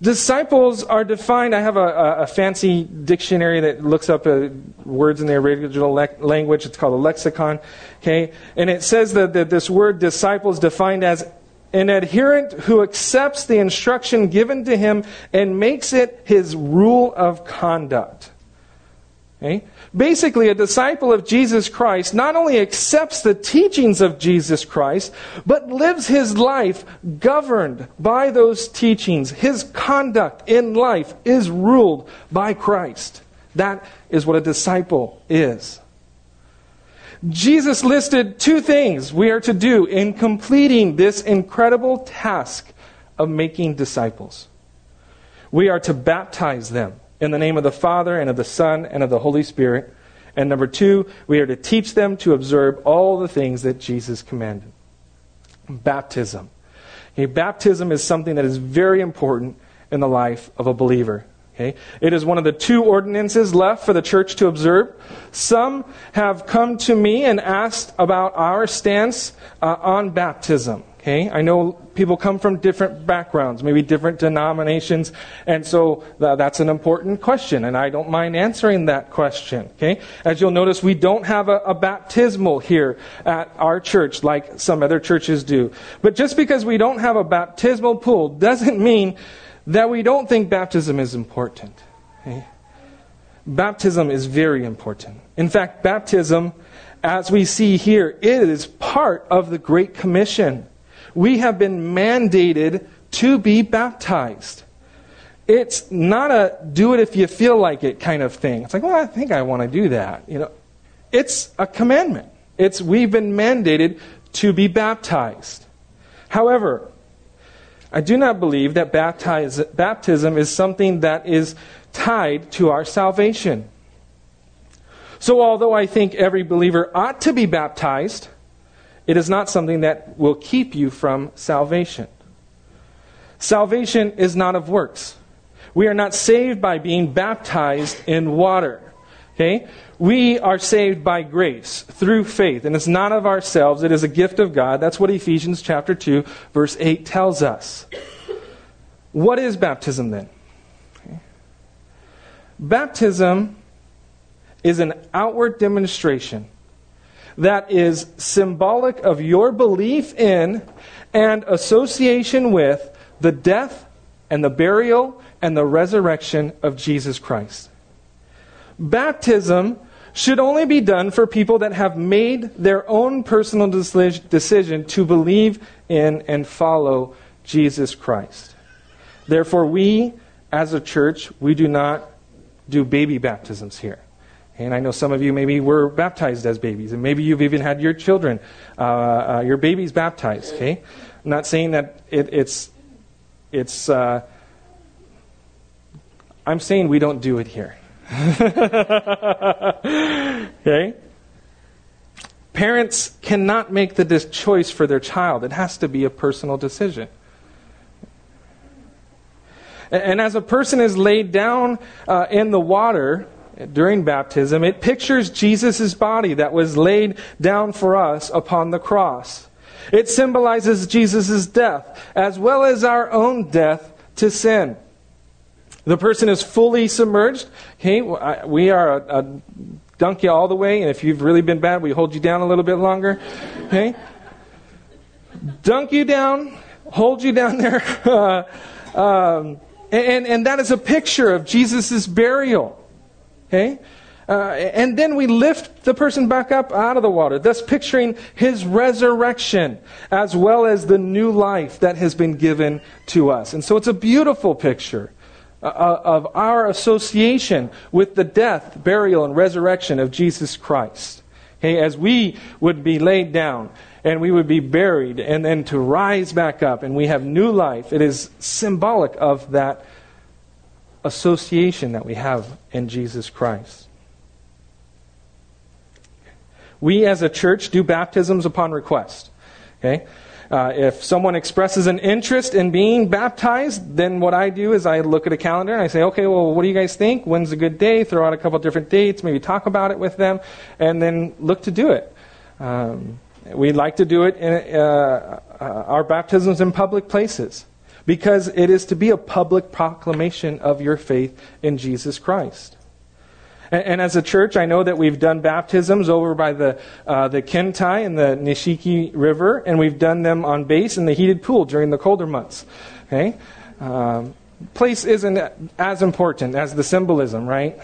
Disciples are defined, I have a, a, a fancy dictionary that looks up uh, words in the original le- language. It's called a lexicon. Okay? And it says that, that this word disciple is defined as an adherent who accepts the instruction given to him and makes it his rule of conduct. Okay? Basically, a disciple of Jesus Christ not only accepts the teachings of Jesus Christ, but lives his life governed by those teachings. His conduct in life is ruled by Christ. That is what a disciple is. Jesus listed two things we are to do in completing this incredible task of making disciples. We are to baptize them in the name of the Father, and of the Son, and of the Holy Spirit. And number two, we are to teach them to observe all the things that Jesus commanded. Baptism. Okay, baptism is something that is very important in the life of a believer. Okay? It is one of the two ordinances left for the church to observe. Some have come to me and asked about our stance uh, on baptism. Okay? I know people come from different backgrounds, maybe different denominations, and so th- that's an important question, and I don't mind answering that question. Okay? As you'll notice, we don't have a, a baptismal here at our church like some other churches do. But just because we don't have a baptismal pool doesn't mean that we don't think baptism is important. Okay? Baptism is very important. In fact, baptism, as we see here, it is part of the Great Commission. We have been mandated to be baptized. It's not a do it if you feel like it kind of thing. It's like, well, I think I want to do that. You know, it's a commandment. It's we've been mandated to be baptized. However, I do not believe that baptize, baptism is something that is tied to our salvation. So although I think every believer ought to be baptized, it is not something that will keep you from salvation. Salvation is not of works. We are not saved by being baptized in water. Okay? We are saved by grace, through faith. And it's not of ourselves, it is a gift of God. That's what Ephesians chapter two, verse eight tells us. What is baptism then? Okay. Baptism is an outward demonstration that is symbolic of your belief in and association with the death and the burial and the resurrection of Jesus Christ. Baptism should only be done for people that have made their own personal decision to believe in and follow Jesus Christ. Therefore, we, as a church, we do not do baby baptisms here. And I know some of you maybe were baptized as babies, and maybe you've even had your children, uh, uh, your babies baptized, okay? I'm not saying that it, it's, it's. Uh, I'm saying we don't do it here. Okay? Parents cannot make the dis- choice for their child. It has to be a personal decision. And, and as a person is laid down uh, in the water during baptism, it pictures Jesus' body that was laid down for us upon the cross. It symbolizes Jesus' death, as well as our own death to sin. The person is fully submerged. Okay, we are a, a dunk you all the way, and if you've really been bad, we hold you down a little bit longer. Okay, dunk you down, hold you down there. Uh, um, and, and that is a picture of Jesus' burial. Okay? Uh, and then we lift the person back up out of the water, thus picturing his resurrection as well as the new life that has been given to us. And so it's a beautiful picture uh, of our association with the death, burial, and resurrection of Jesus Christ. Okay? As we would be laid down and we would be buried and then to rise back up and we have new life, it is symbolic of that association that we have in Jesus Christ. We as a church do baptisms upon request. Okay, uh, if someone expresses an interest in being baptized, then what I do is I look at a calendar and I say, okay, well, what do you guys think? When's a good day? Throw out a couple different dates, maybe talk about it with them, and then look to do it. Um, we like to do it in uh, uh, our baptisms in public places, because it is to be a public proclamation of your faith in Jesus Christ. And, and as a church, I know that we've done baptisms over by the uh, the Kintai and the Nishiki River, and we've done them on base in the heated pool during the colder months. Okay, um, place isn't as important as the symbolism, right?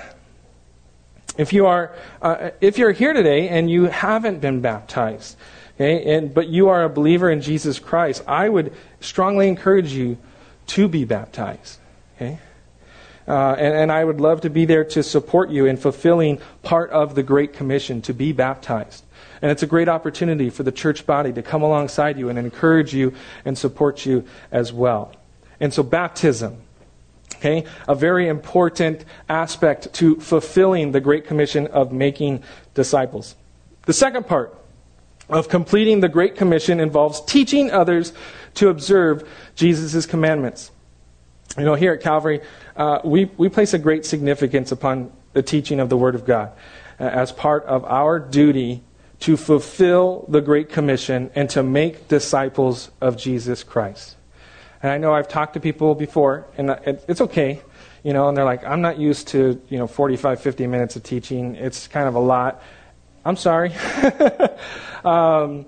If you are uh, if you're here today and you haven't been baptized, okay, and but you are a believer in Jesus Christ, I would strongly encourage you to be baptized. Okay, uh, and, and I would love to be there to support you in fulfilling part of the Great Commission to be baptized. And it's a great opportunity for the church body to come alongside you and encourage you and support you as well. And so baptism, okay, a very important aspect to fulfilling the Great Commission of making disciples. The second part of completing the Great Commission involves teaching others to observe Jesus' commandments. You know, here at Calvary, uh, we, we place a great significance upon the teaching of the Word of God uh, as part of our duty to fulfill the Great Commission and to make disciples of Jesus Christ. And I know I've talked to people before, and it's okay, you know, and they're like, I'm not used to, you know, forty-five, fifty minutes of teaching. It's kind of a lot. I'm sorry. um,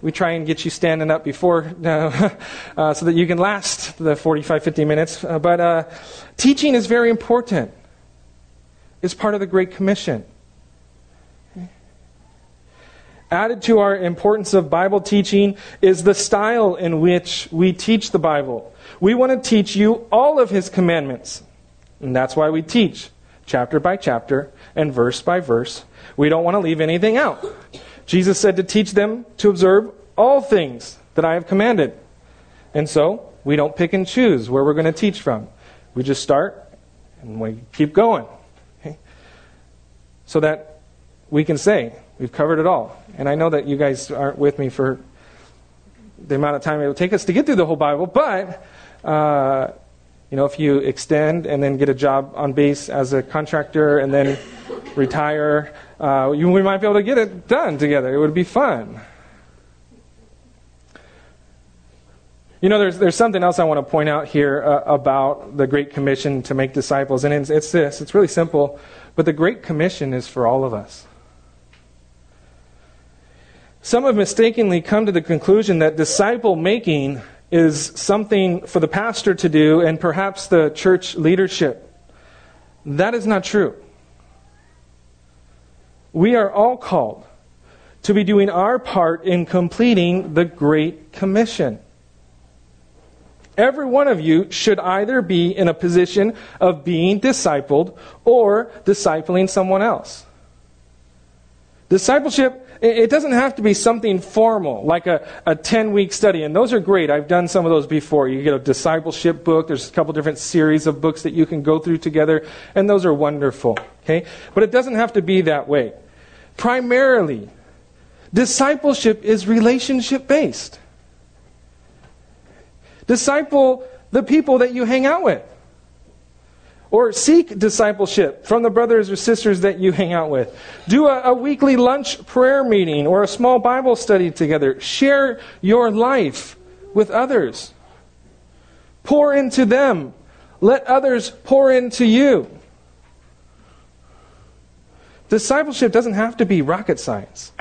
we try and get you standing up before uh, uh, so that you can last the forty-five, fifty minutes. Uh, but uh, teaching is very important. It's part of the Great Commission. Okay. Added to our importance of Bible teaching is the style in which we teach the Bible. We want to teach you all of His commandments. And that's why we teach chapter by chapter and verse by verse. We don't want to leave anything out. Jesus said to teach them to observe all things that I have commanded. And so, we don't pick and choose where we're going to teach from. We just start and we keep going. Okay? So that we can say, we've covered it all. And I know that you guys aren't with me for the amount of time it will take us to get through the whole Bible, but uh, you know, if you extend and then get a job on base as a contractor and then retire, uh, you, we might be able to get it done together. It would be fun. You know, there's there's something else I want to point out here uh, about the Great Commission to make disciples, and it's, it's this. It's really simple, but the Great Commission is for all of us. Some have mistakenly come to the conclusion that disciple-making is something for the pastor to do and perhaps the church leadership. That is not true. We are all called to be doing our part in completing the Great Commission. Every one of you should either be in a position of being discipled or discipling someone else. Discipleship, it doesn't have to be something formal, like a, a ten-week study. And those are great. I've done some of those before. You get a discipleship book. There's a couple different series of books that you can go through together. And those are wonderful. Okay? But it doesn't have to be that way. Primarily, discipleship is relationship-based. Disciple the people that you hang out with. Or seek discipleship from the brothers or sisters that you hang out with. Do a, a weekly lunch prayer meeting or a small Bible study together. Share your life with others. Pour into them. Let others pour into you. Discipleship doesn't have to be rocket science.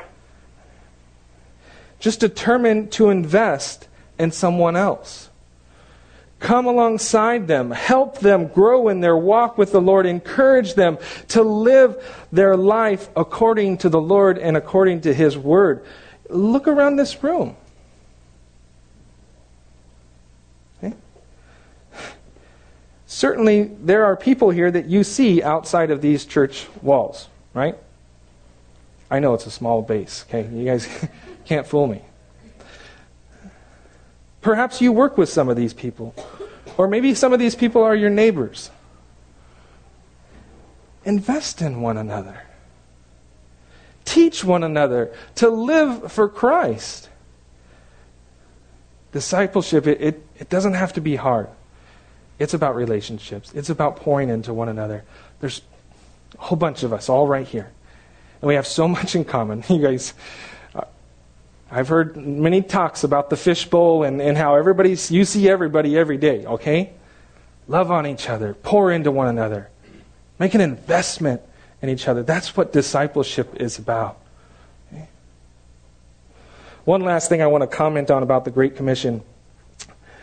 Just determine to invest in someone else. Come alongside them. Help them grow in their walk with the Lord. Encourage them to live their life according to the Lord and according to His Word. Look around this room. Okay? Certainly, there are people here that you see outside of these church walls, right? I know it's a small base. Okay, you guys can't fool me. Perhaps you work with some of these people. Or maybe some of these people are your neighbors. Invest in one another. Teach one another to live for Christ. Discipleship, it, it, it doesn't have to be hard. It's about relationships. It's about pouring into one another. There's a whole bunch of us all right here. And we have so much in common. You guys... I've heard many talks about the fishbowl and, and how everybody's, you see everybody every day, okay? Love on each other. Pour into one another. Make an investment in each other. That's what discipleship is about. Okay? One last thing I want to comment on about the Great Commission,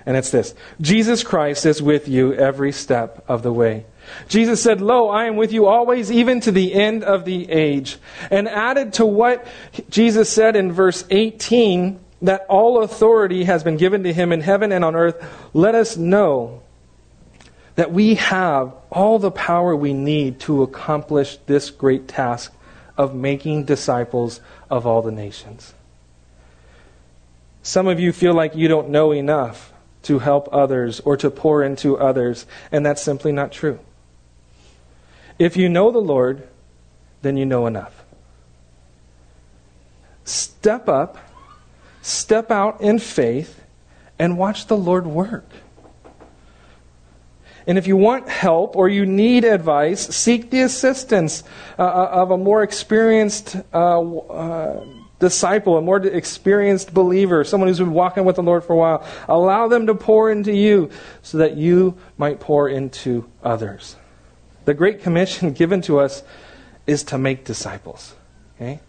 and it's this. Jesus Christ is with you every step of the way. Jesus said, "Lo, I am with you always, even to the end of the age." And added to what Jesus said in verse eighteen, that all authority has been given to Him in heaven and on earth, let us know that we have all the power we need to accomplish this great task of making disciples of all the nations. Some of you feel like you don't know enough to help others or to pour into others, and that's simply not true. If you know the Lord, then you know enough. Step up, step out in faith, and watch the Lord work. And if you want help or you need advice, seek the assistance uh, of a more experienced uh, uh, disciple, a more experienced believer, someone who's been walking with the Lord for a while. Allow them to pour into you so that you might pour into others. The Great Commission given to us is to make disciples. Okay?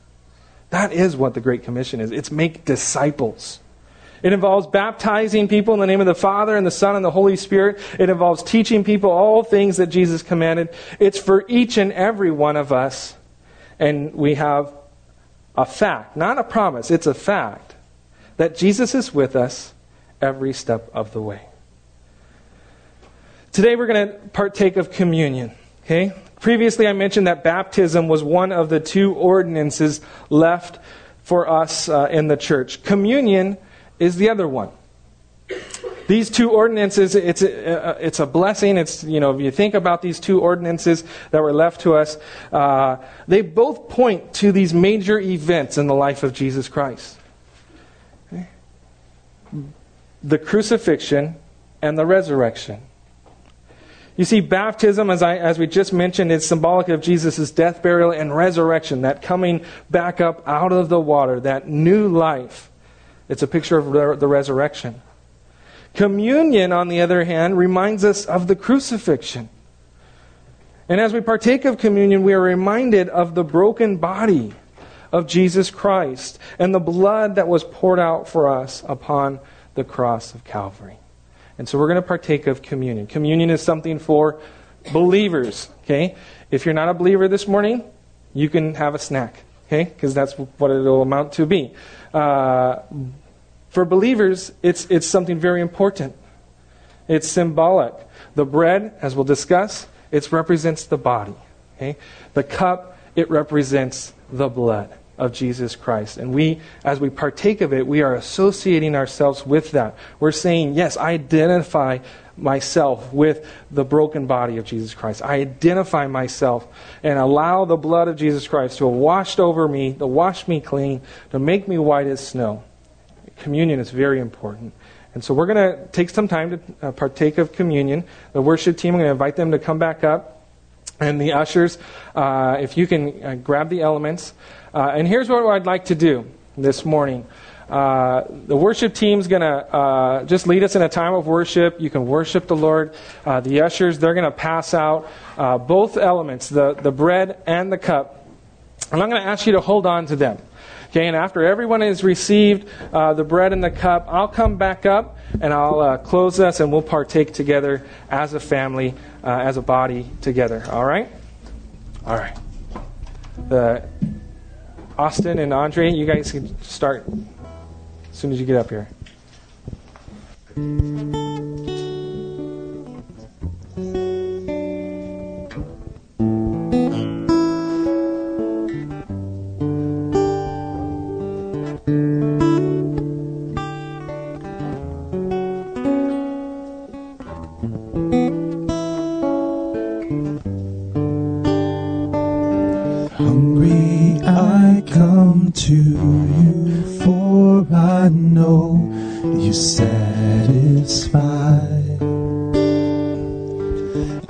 That is what the Great Commission is. It's make disciples. It involves baptizing people in the name of the Father and the Son and the Holy Spirit. It involves teaching people all things that Jesus commanded. It's for each and every one of us. And we have a fact, not a promise, it's a fact, that Jesus is with us every step of the way. Today we're going to partake of communion. Okay? Previously, I mentioned that baptism was one of the two ordinances left for us uh, in the church. Communion is the other one. These two ordinances, it's a, it's a blessing. It's, you know, if you think about these two ordinances that were left to us, uh, they both point to these major events in the life of Jesus Christ. Okay? The crucifixion and the resurrection. You see, baptism, as I as we just mentioned, is symbolic of Jesus' death, burial, and resurrection. That coming back up out of the water, that new life. It's a picture of the resurrection. Communion, on the other hand, reminds us of the crucifixion. And as we partake of communion, we are reminded of the broken body of Jesus Christ and the blood that was poured out for us upon the cross of Calvary. And so we're going to partake of communion. Communion is something for believers, okay? If you're not a believer this morning, you can have a snack, okay? Because that's what it'll amount to be. Uh, for believers, it's it's something very important. It's symbolic. The bread, as we'll discuss, it represents the body. Okay? The cup, it represents the blood of Jesus Christ. And we, as we partake of it, we are associating ourselves with that. We're saying, yes, I identify myself with the broken body of Jesus Christ. I identify myself and allow the blood of Jesus Christ to have washed over me, to wash me clean, to make me white as snow. Communion is very important. And so we're going to take some time to uh, partake of communion. The worship team, I'm going to invite them to come back up. And the ushers, uh, if you can uh, grab the elements. Uh, and here's what I'd like to do this morning. Uh, the worship team's going to uh, just lead us in a time of worship. You can worship the Lord. Uh, the ushers, they're going to pass out uh, both elements, the, the bread and the cup. And I'm going to ask you to hold on to them. Okay, and after everyone has received uh, the bread and the cup, I'll come back up and I'll uh, close us and we'll partake together as a family, uh, as a body together. All right? All right. The Austin and Andre, you guys can start as soon as you get up here. To you, for I know you satisfy. I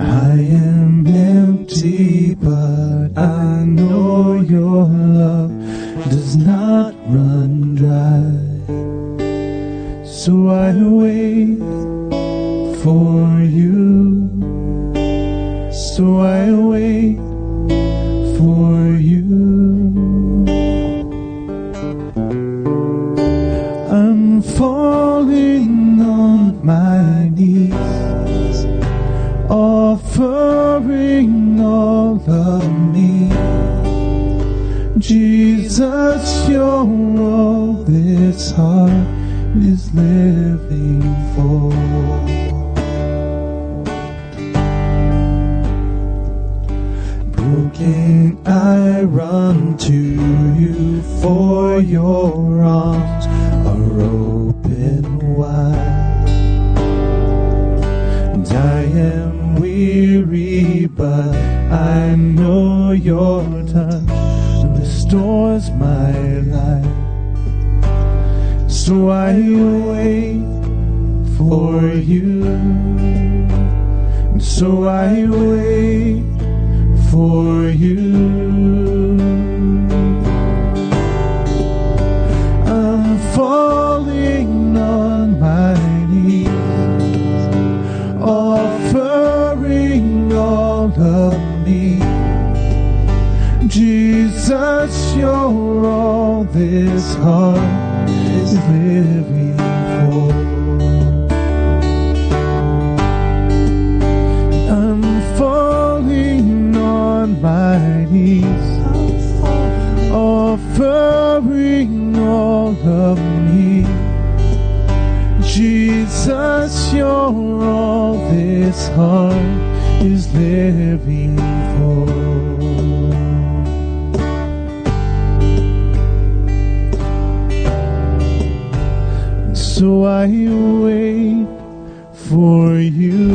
am empty, but I know your love does not run dry. So I wait for you. So I wait for you. Falling on my knees, offering all of me. Jesus, your all this heart is living for. Broken, I run to you, for your arms are open. And I am weary, but I know your touch restores my life. So I wait for you. And so I wait for you. I'm falling on my knees, offering all of me. Jesus, you're all this heart is living for. I'm falling on my knees, offering all of me. Jesus, your all this heart is living for. So I wait for you.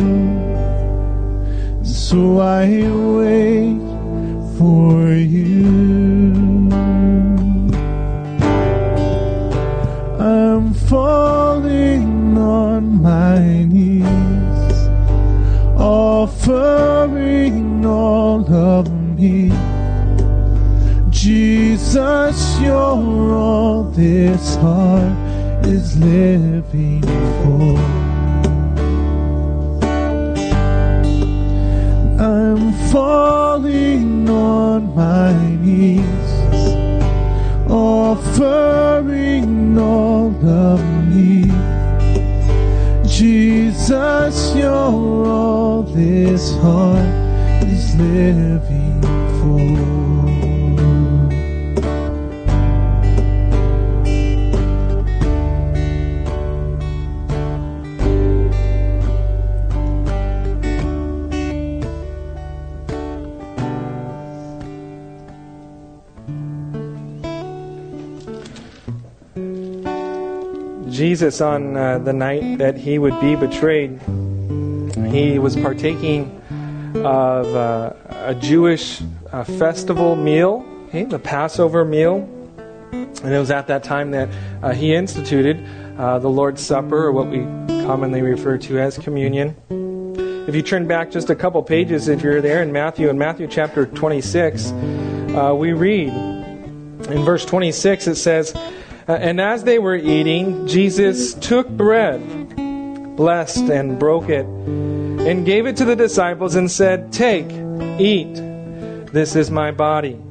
So I wait for you. I'm falling on my knees, offering all of me. Jesus, you're all this heart is living for. I'm falling on my knees, offering all of me. Jesus, you're all this heart is living for. Jesus, on uh, the night that he would be betrayed, he was partaking of uh, a Jewish uh, festival meal, okay, the Passover meal. And it was at that time that uh, he instituted uh, the Lord's Supper, or what we commonly refer to as communion. If you turn back just a couple pages, if you're there in Matthew, in Matthew chapter twenty-six, uh, we read in verse twenty-six, it says, "And as they were eating, Jesus took bread, blessed and broke it, and gave it to the disciples and said, 'Take, eat, this is my body.'"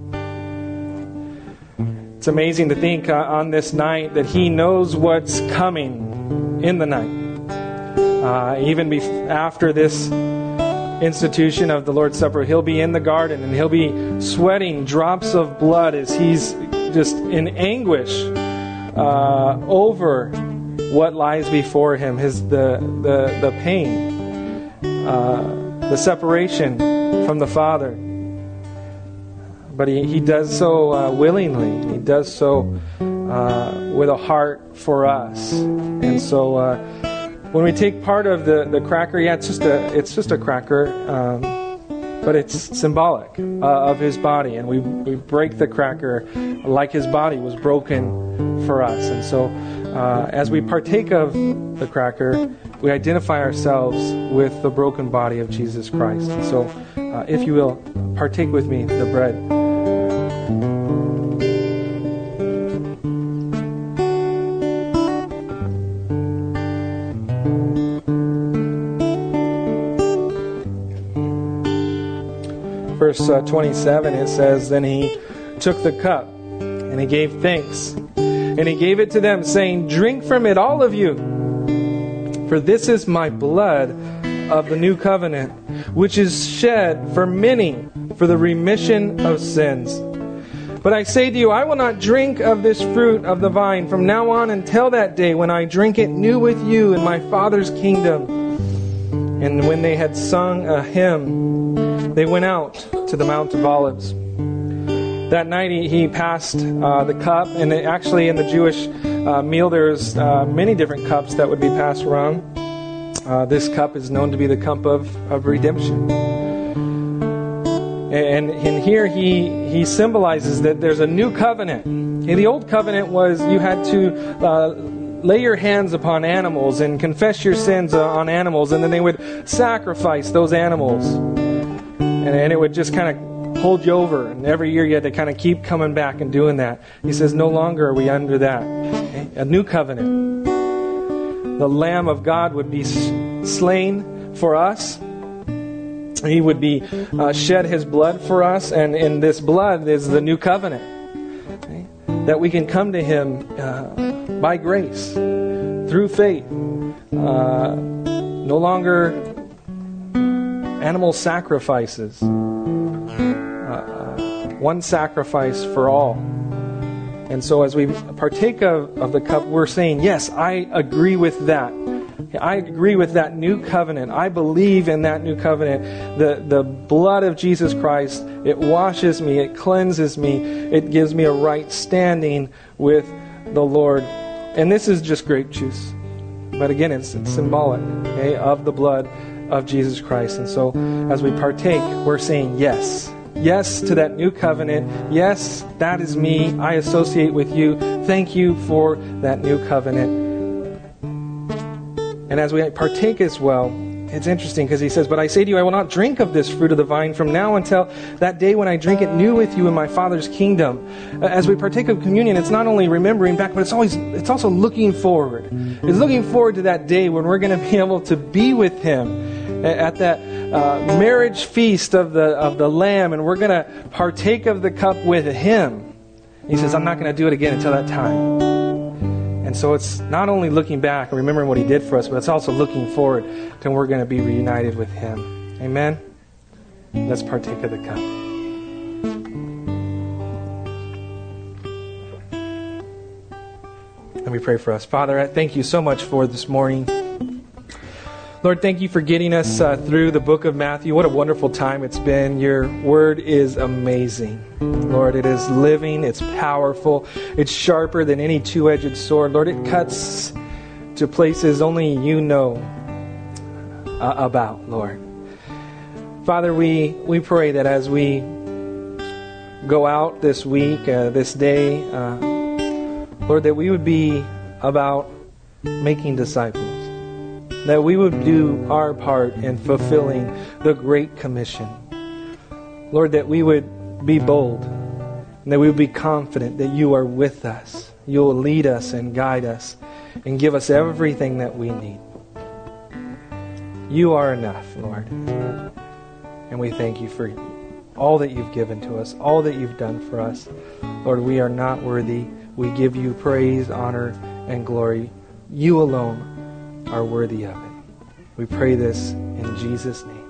It's amazing to think uh, on this night that he knows what's coming in the night. Uh, even bef- after this institution of the Lord's Supper, he'll be in the garden and he'll be sweating drops of blood as he's just in anguish uh, over what lies before him, his the the, the pain, uh, the separation from the Father. But he, he does so uh, willingly. He does so uh, with a heart for us. And so uh, when we take part of the, the cracker, yeah, it's just a, it's just a cracker, um, but it's symbolic uh, of his body. And we, we break the cracker like his body was broken for us. And so uh, as we partake of the cracker, we identify ourselves with the broken body of Jesus Christ. And so uh, if you will, partake with me the bread. Verse uh, twenty-seven, it says, "Then he took the cup, and he gave thanks, and he gave it to them, saying, 'Drink from it, all of you, for this is my blood of the new covenant, which is shed for many for the remission of sins. But I say to you, I will not drink of this fruit of the vine from now on until that day when I drink it new with you in my Father's kingdom.' And when they had sung a hymn, they went out to the Mount of Olives." That night he, he passed uh, the cup, and it, actually in the Jewish uh, meal there's uh, many different cups that would be passed around. Uh, this cup is known to be the cup of, of redemption. And, and here he, he symbolizes that there's a new covenant. In the old covenant was you had to... Uh, lay your hands upon animals and confess your sins on animals, and then they would sacrifice those animals. And, and it would just kind of hold you over. And every year you had to kind of keep coming back and doing that. He says, no longer are we under that. Okay? A new covenant. The Lamb of God would be slain for us. He would be uh, shed his blood for us. And in this blood is the new covenant. Okay? That we can come to him uh, by grace, through faith, uh, no longer animal sacrifices, uh, one sacrifice for all. And so as we partake of, of the cup, we're saying, yes, I agree with that. I agree with that new covenant. I believe in that new covenant. The, the blood of Jesus Christ, it washes me, it cleanses me, it gives me a right standing with the Lord. And this is just grape juice. But again, it's, it's symbolic, okay, of the blood of Jesus Christ. And so as we partake, we're saying yes. Yes to that new covenant. Yes, that is me. I associate with you. Thank you for that new covenant. And as we partake as well, it's interesting because he says, "But I say to you, I will not drink of this fruit of the vine from now until that day when I drink it new with you in my Father's kingdom." As we partake of communion, it's not only remembering back, but it's always it's also looking forward. It's looking forward to that day when we're going to be able to be with him at that uh, marriage feast of the of the Lamb, and we're going to partake of the cup with him. He says, "I'm not going to do it again until that time." And so it's not only looking back and remembering what he did for us, but it's also looking forward to when we're going to be reunited with him. Amen? Let's partake of the cup. Let me pray for us. Father, I thank you so much for this morning. Lord, thank you for getting us uh, through the book of Matthew. What a wonderful time it's been. Your word is amazing. Lord, it is living, it's powerful, it's sharper than any two-edged sword. Lord, it cuts to places only you know uh, about, Lord. Father, we, we pray that as we go out this week, uh, this day, uh, Lord, that we would be about making disciples. That we would do our part in fulfilling the Great Commission. Lord, that we would be bold, and that we would be confident that you are with us. You will lead us and guide us and give us everything that we need. You are enough, Lord. And we thank you for all that you've given to us, all that you've done for us. Lord, we are not worthy. We give you praise, honor, and glory. You alone are worthy of it. We pray this in Jesus' name.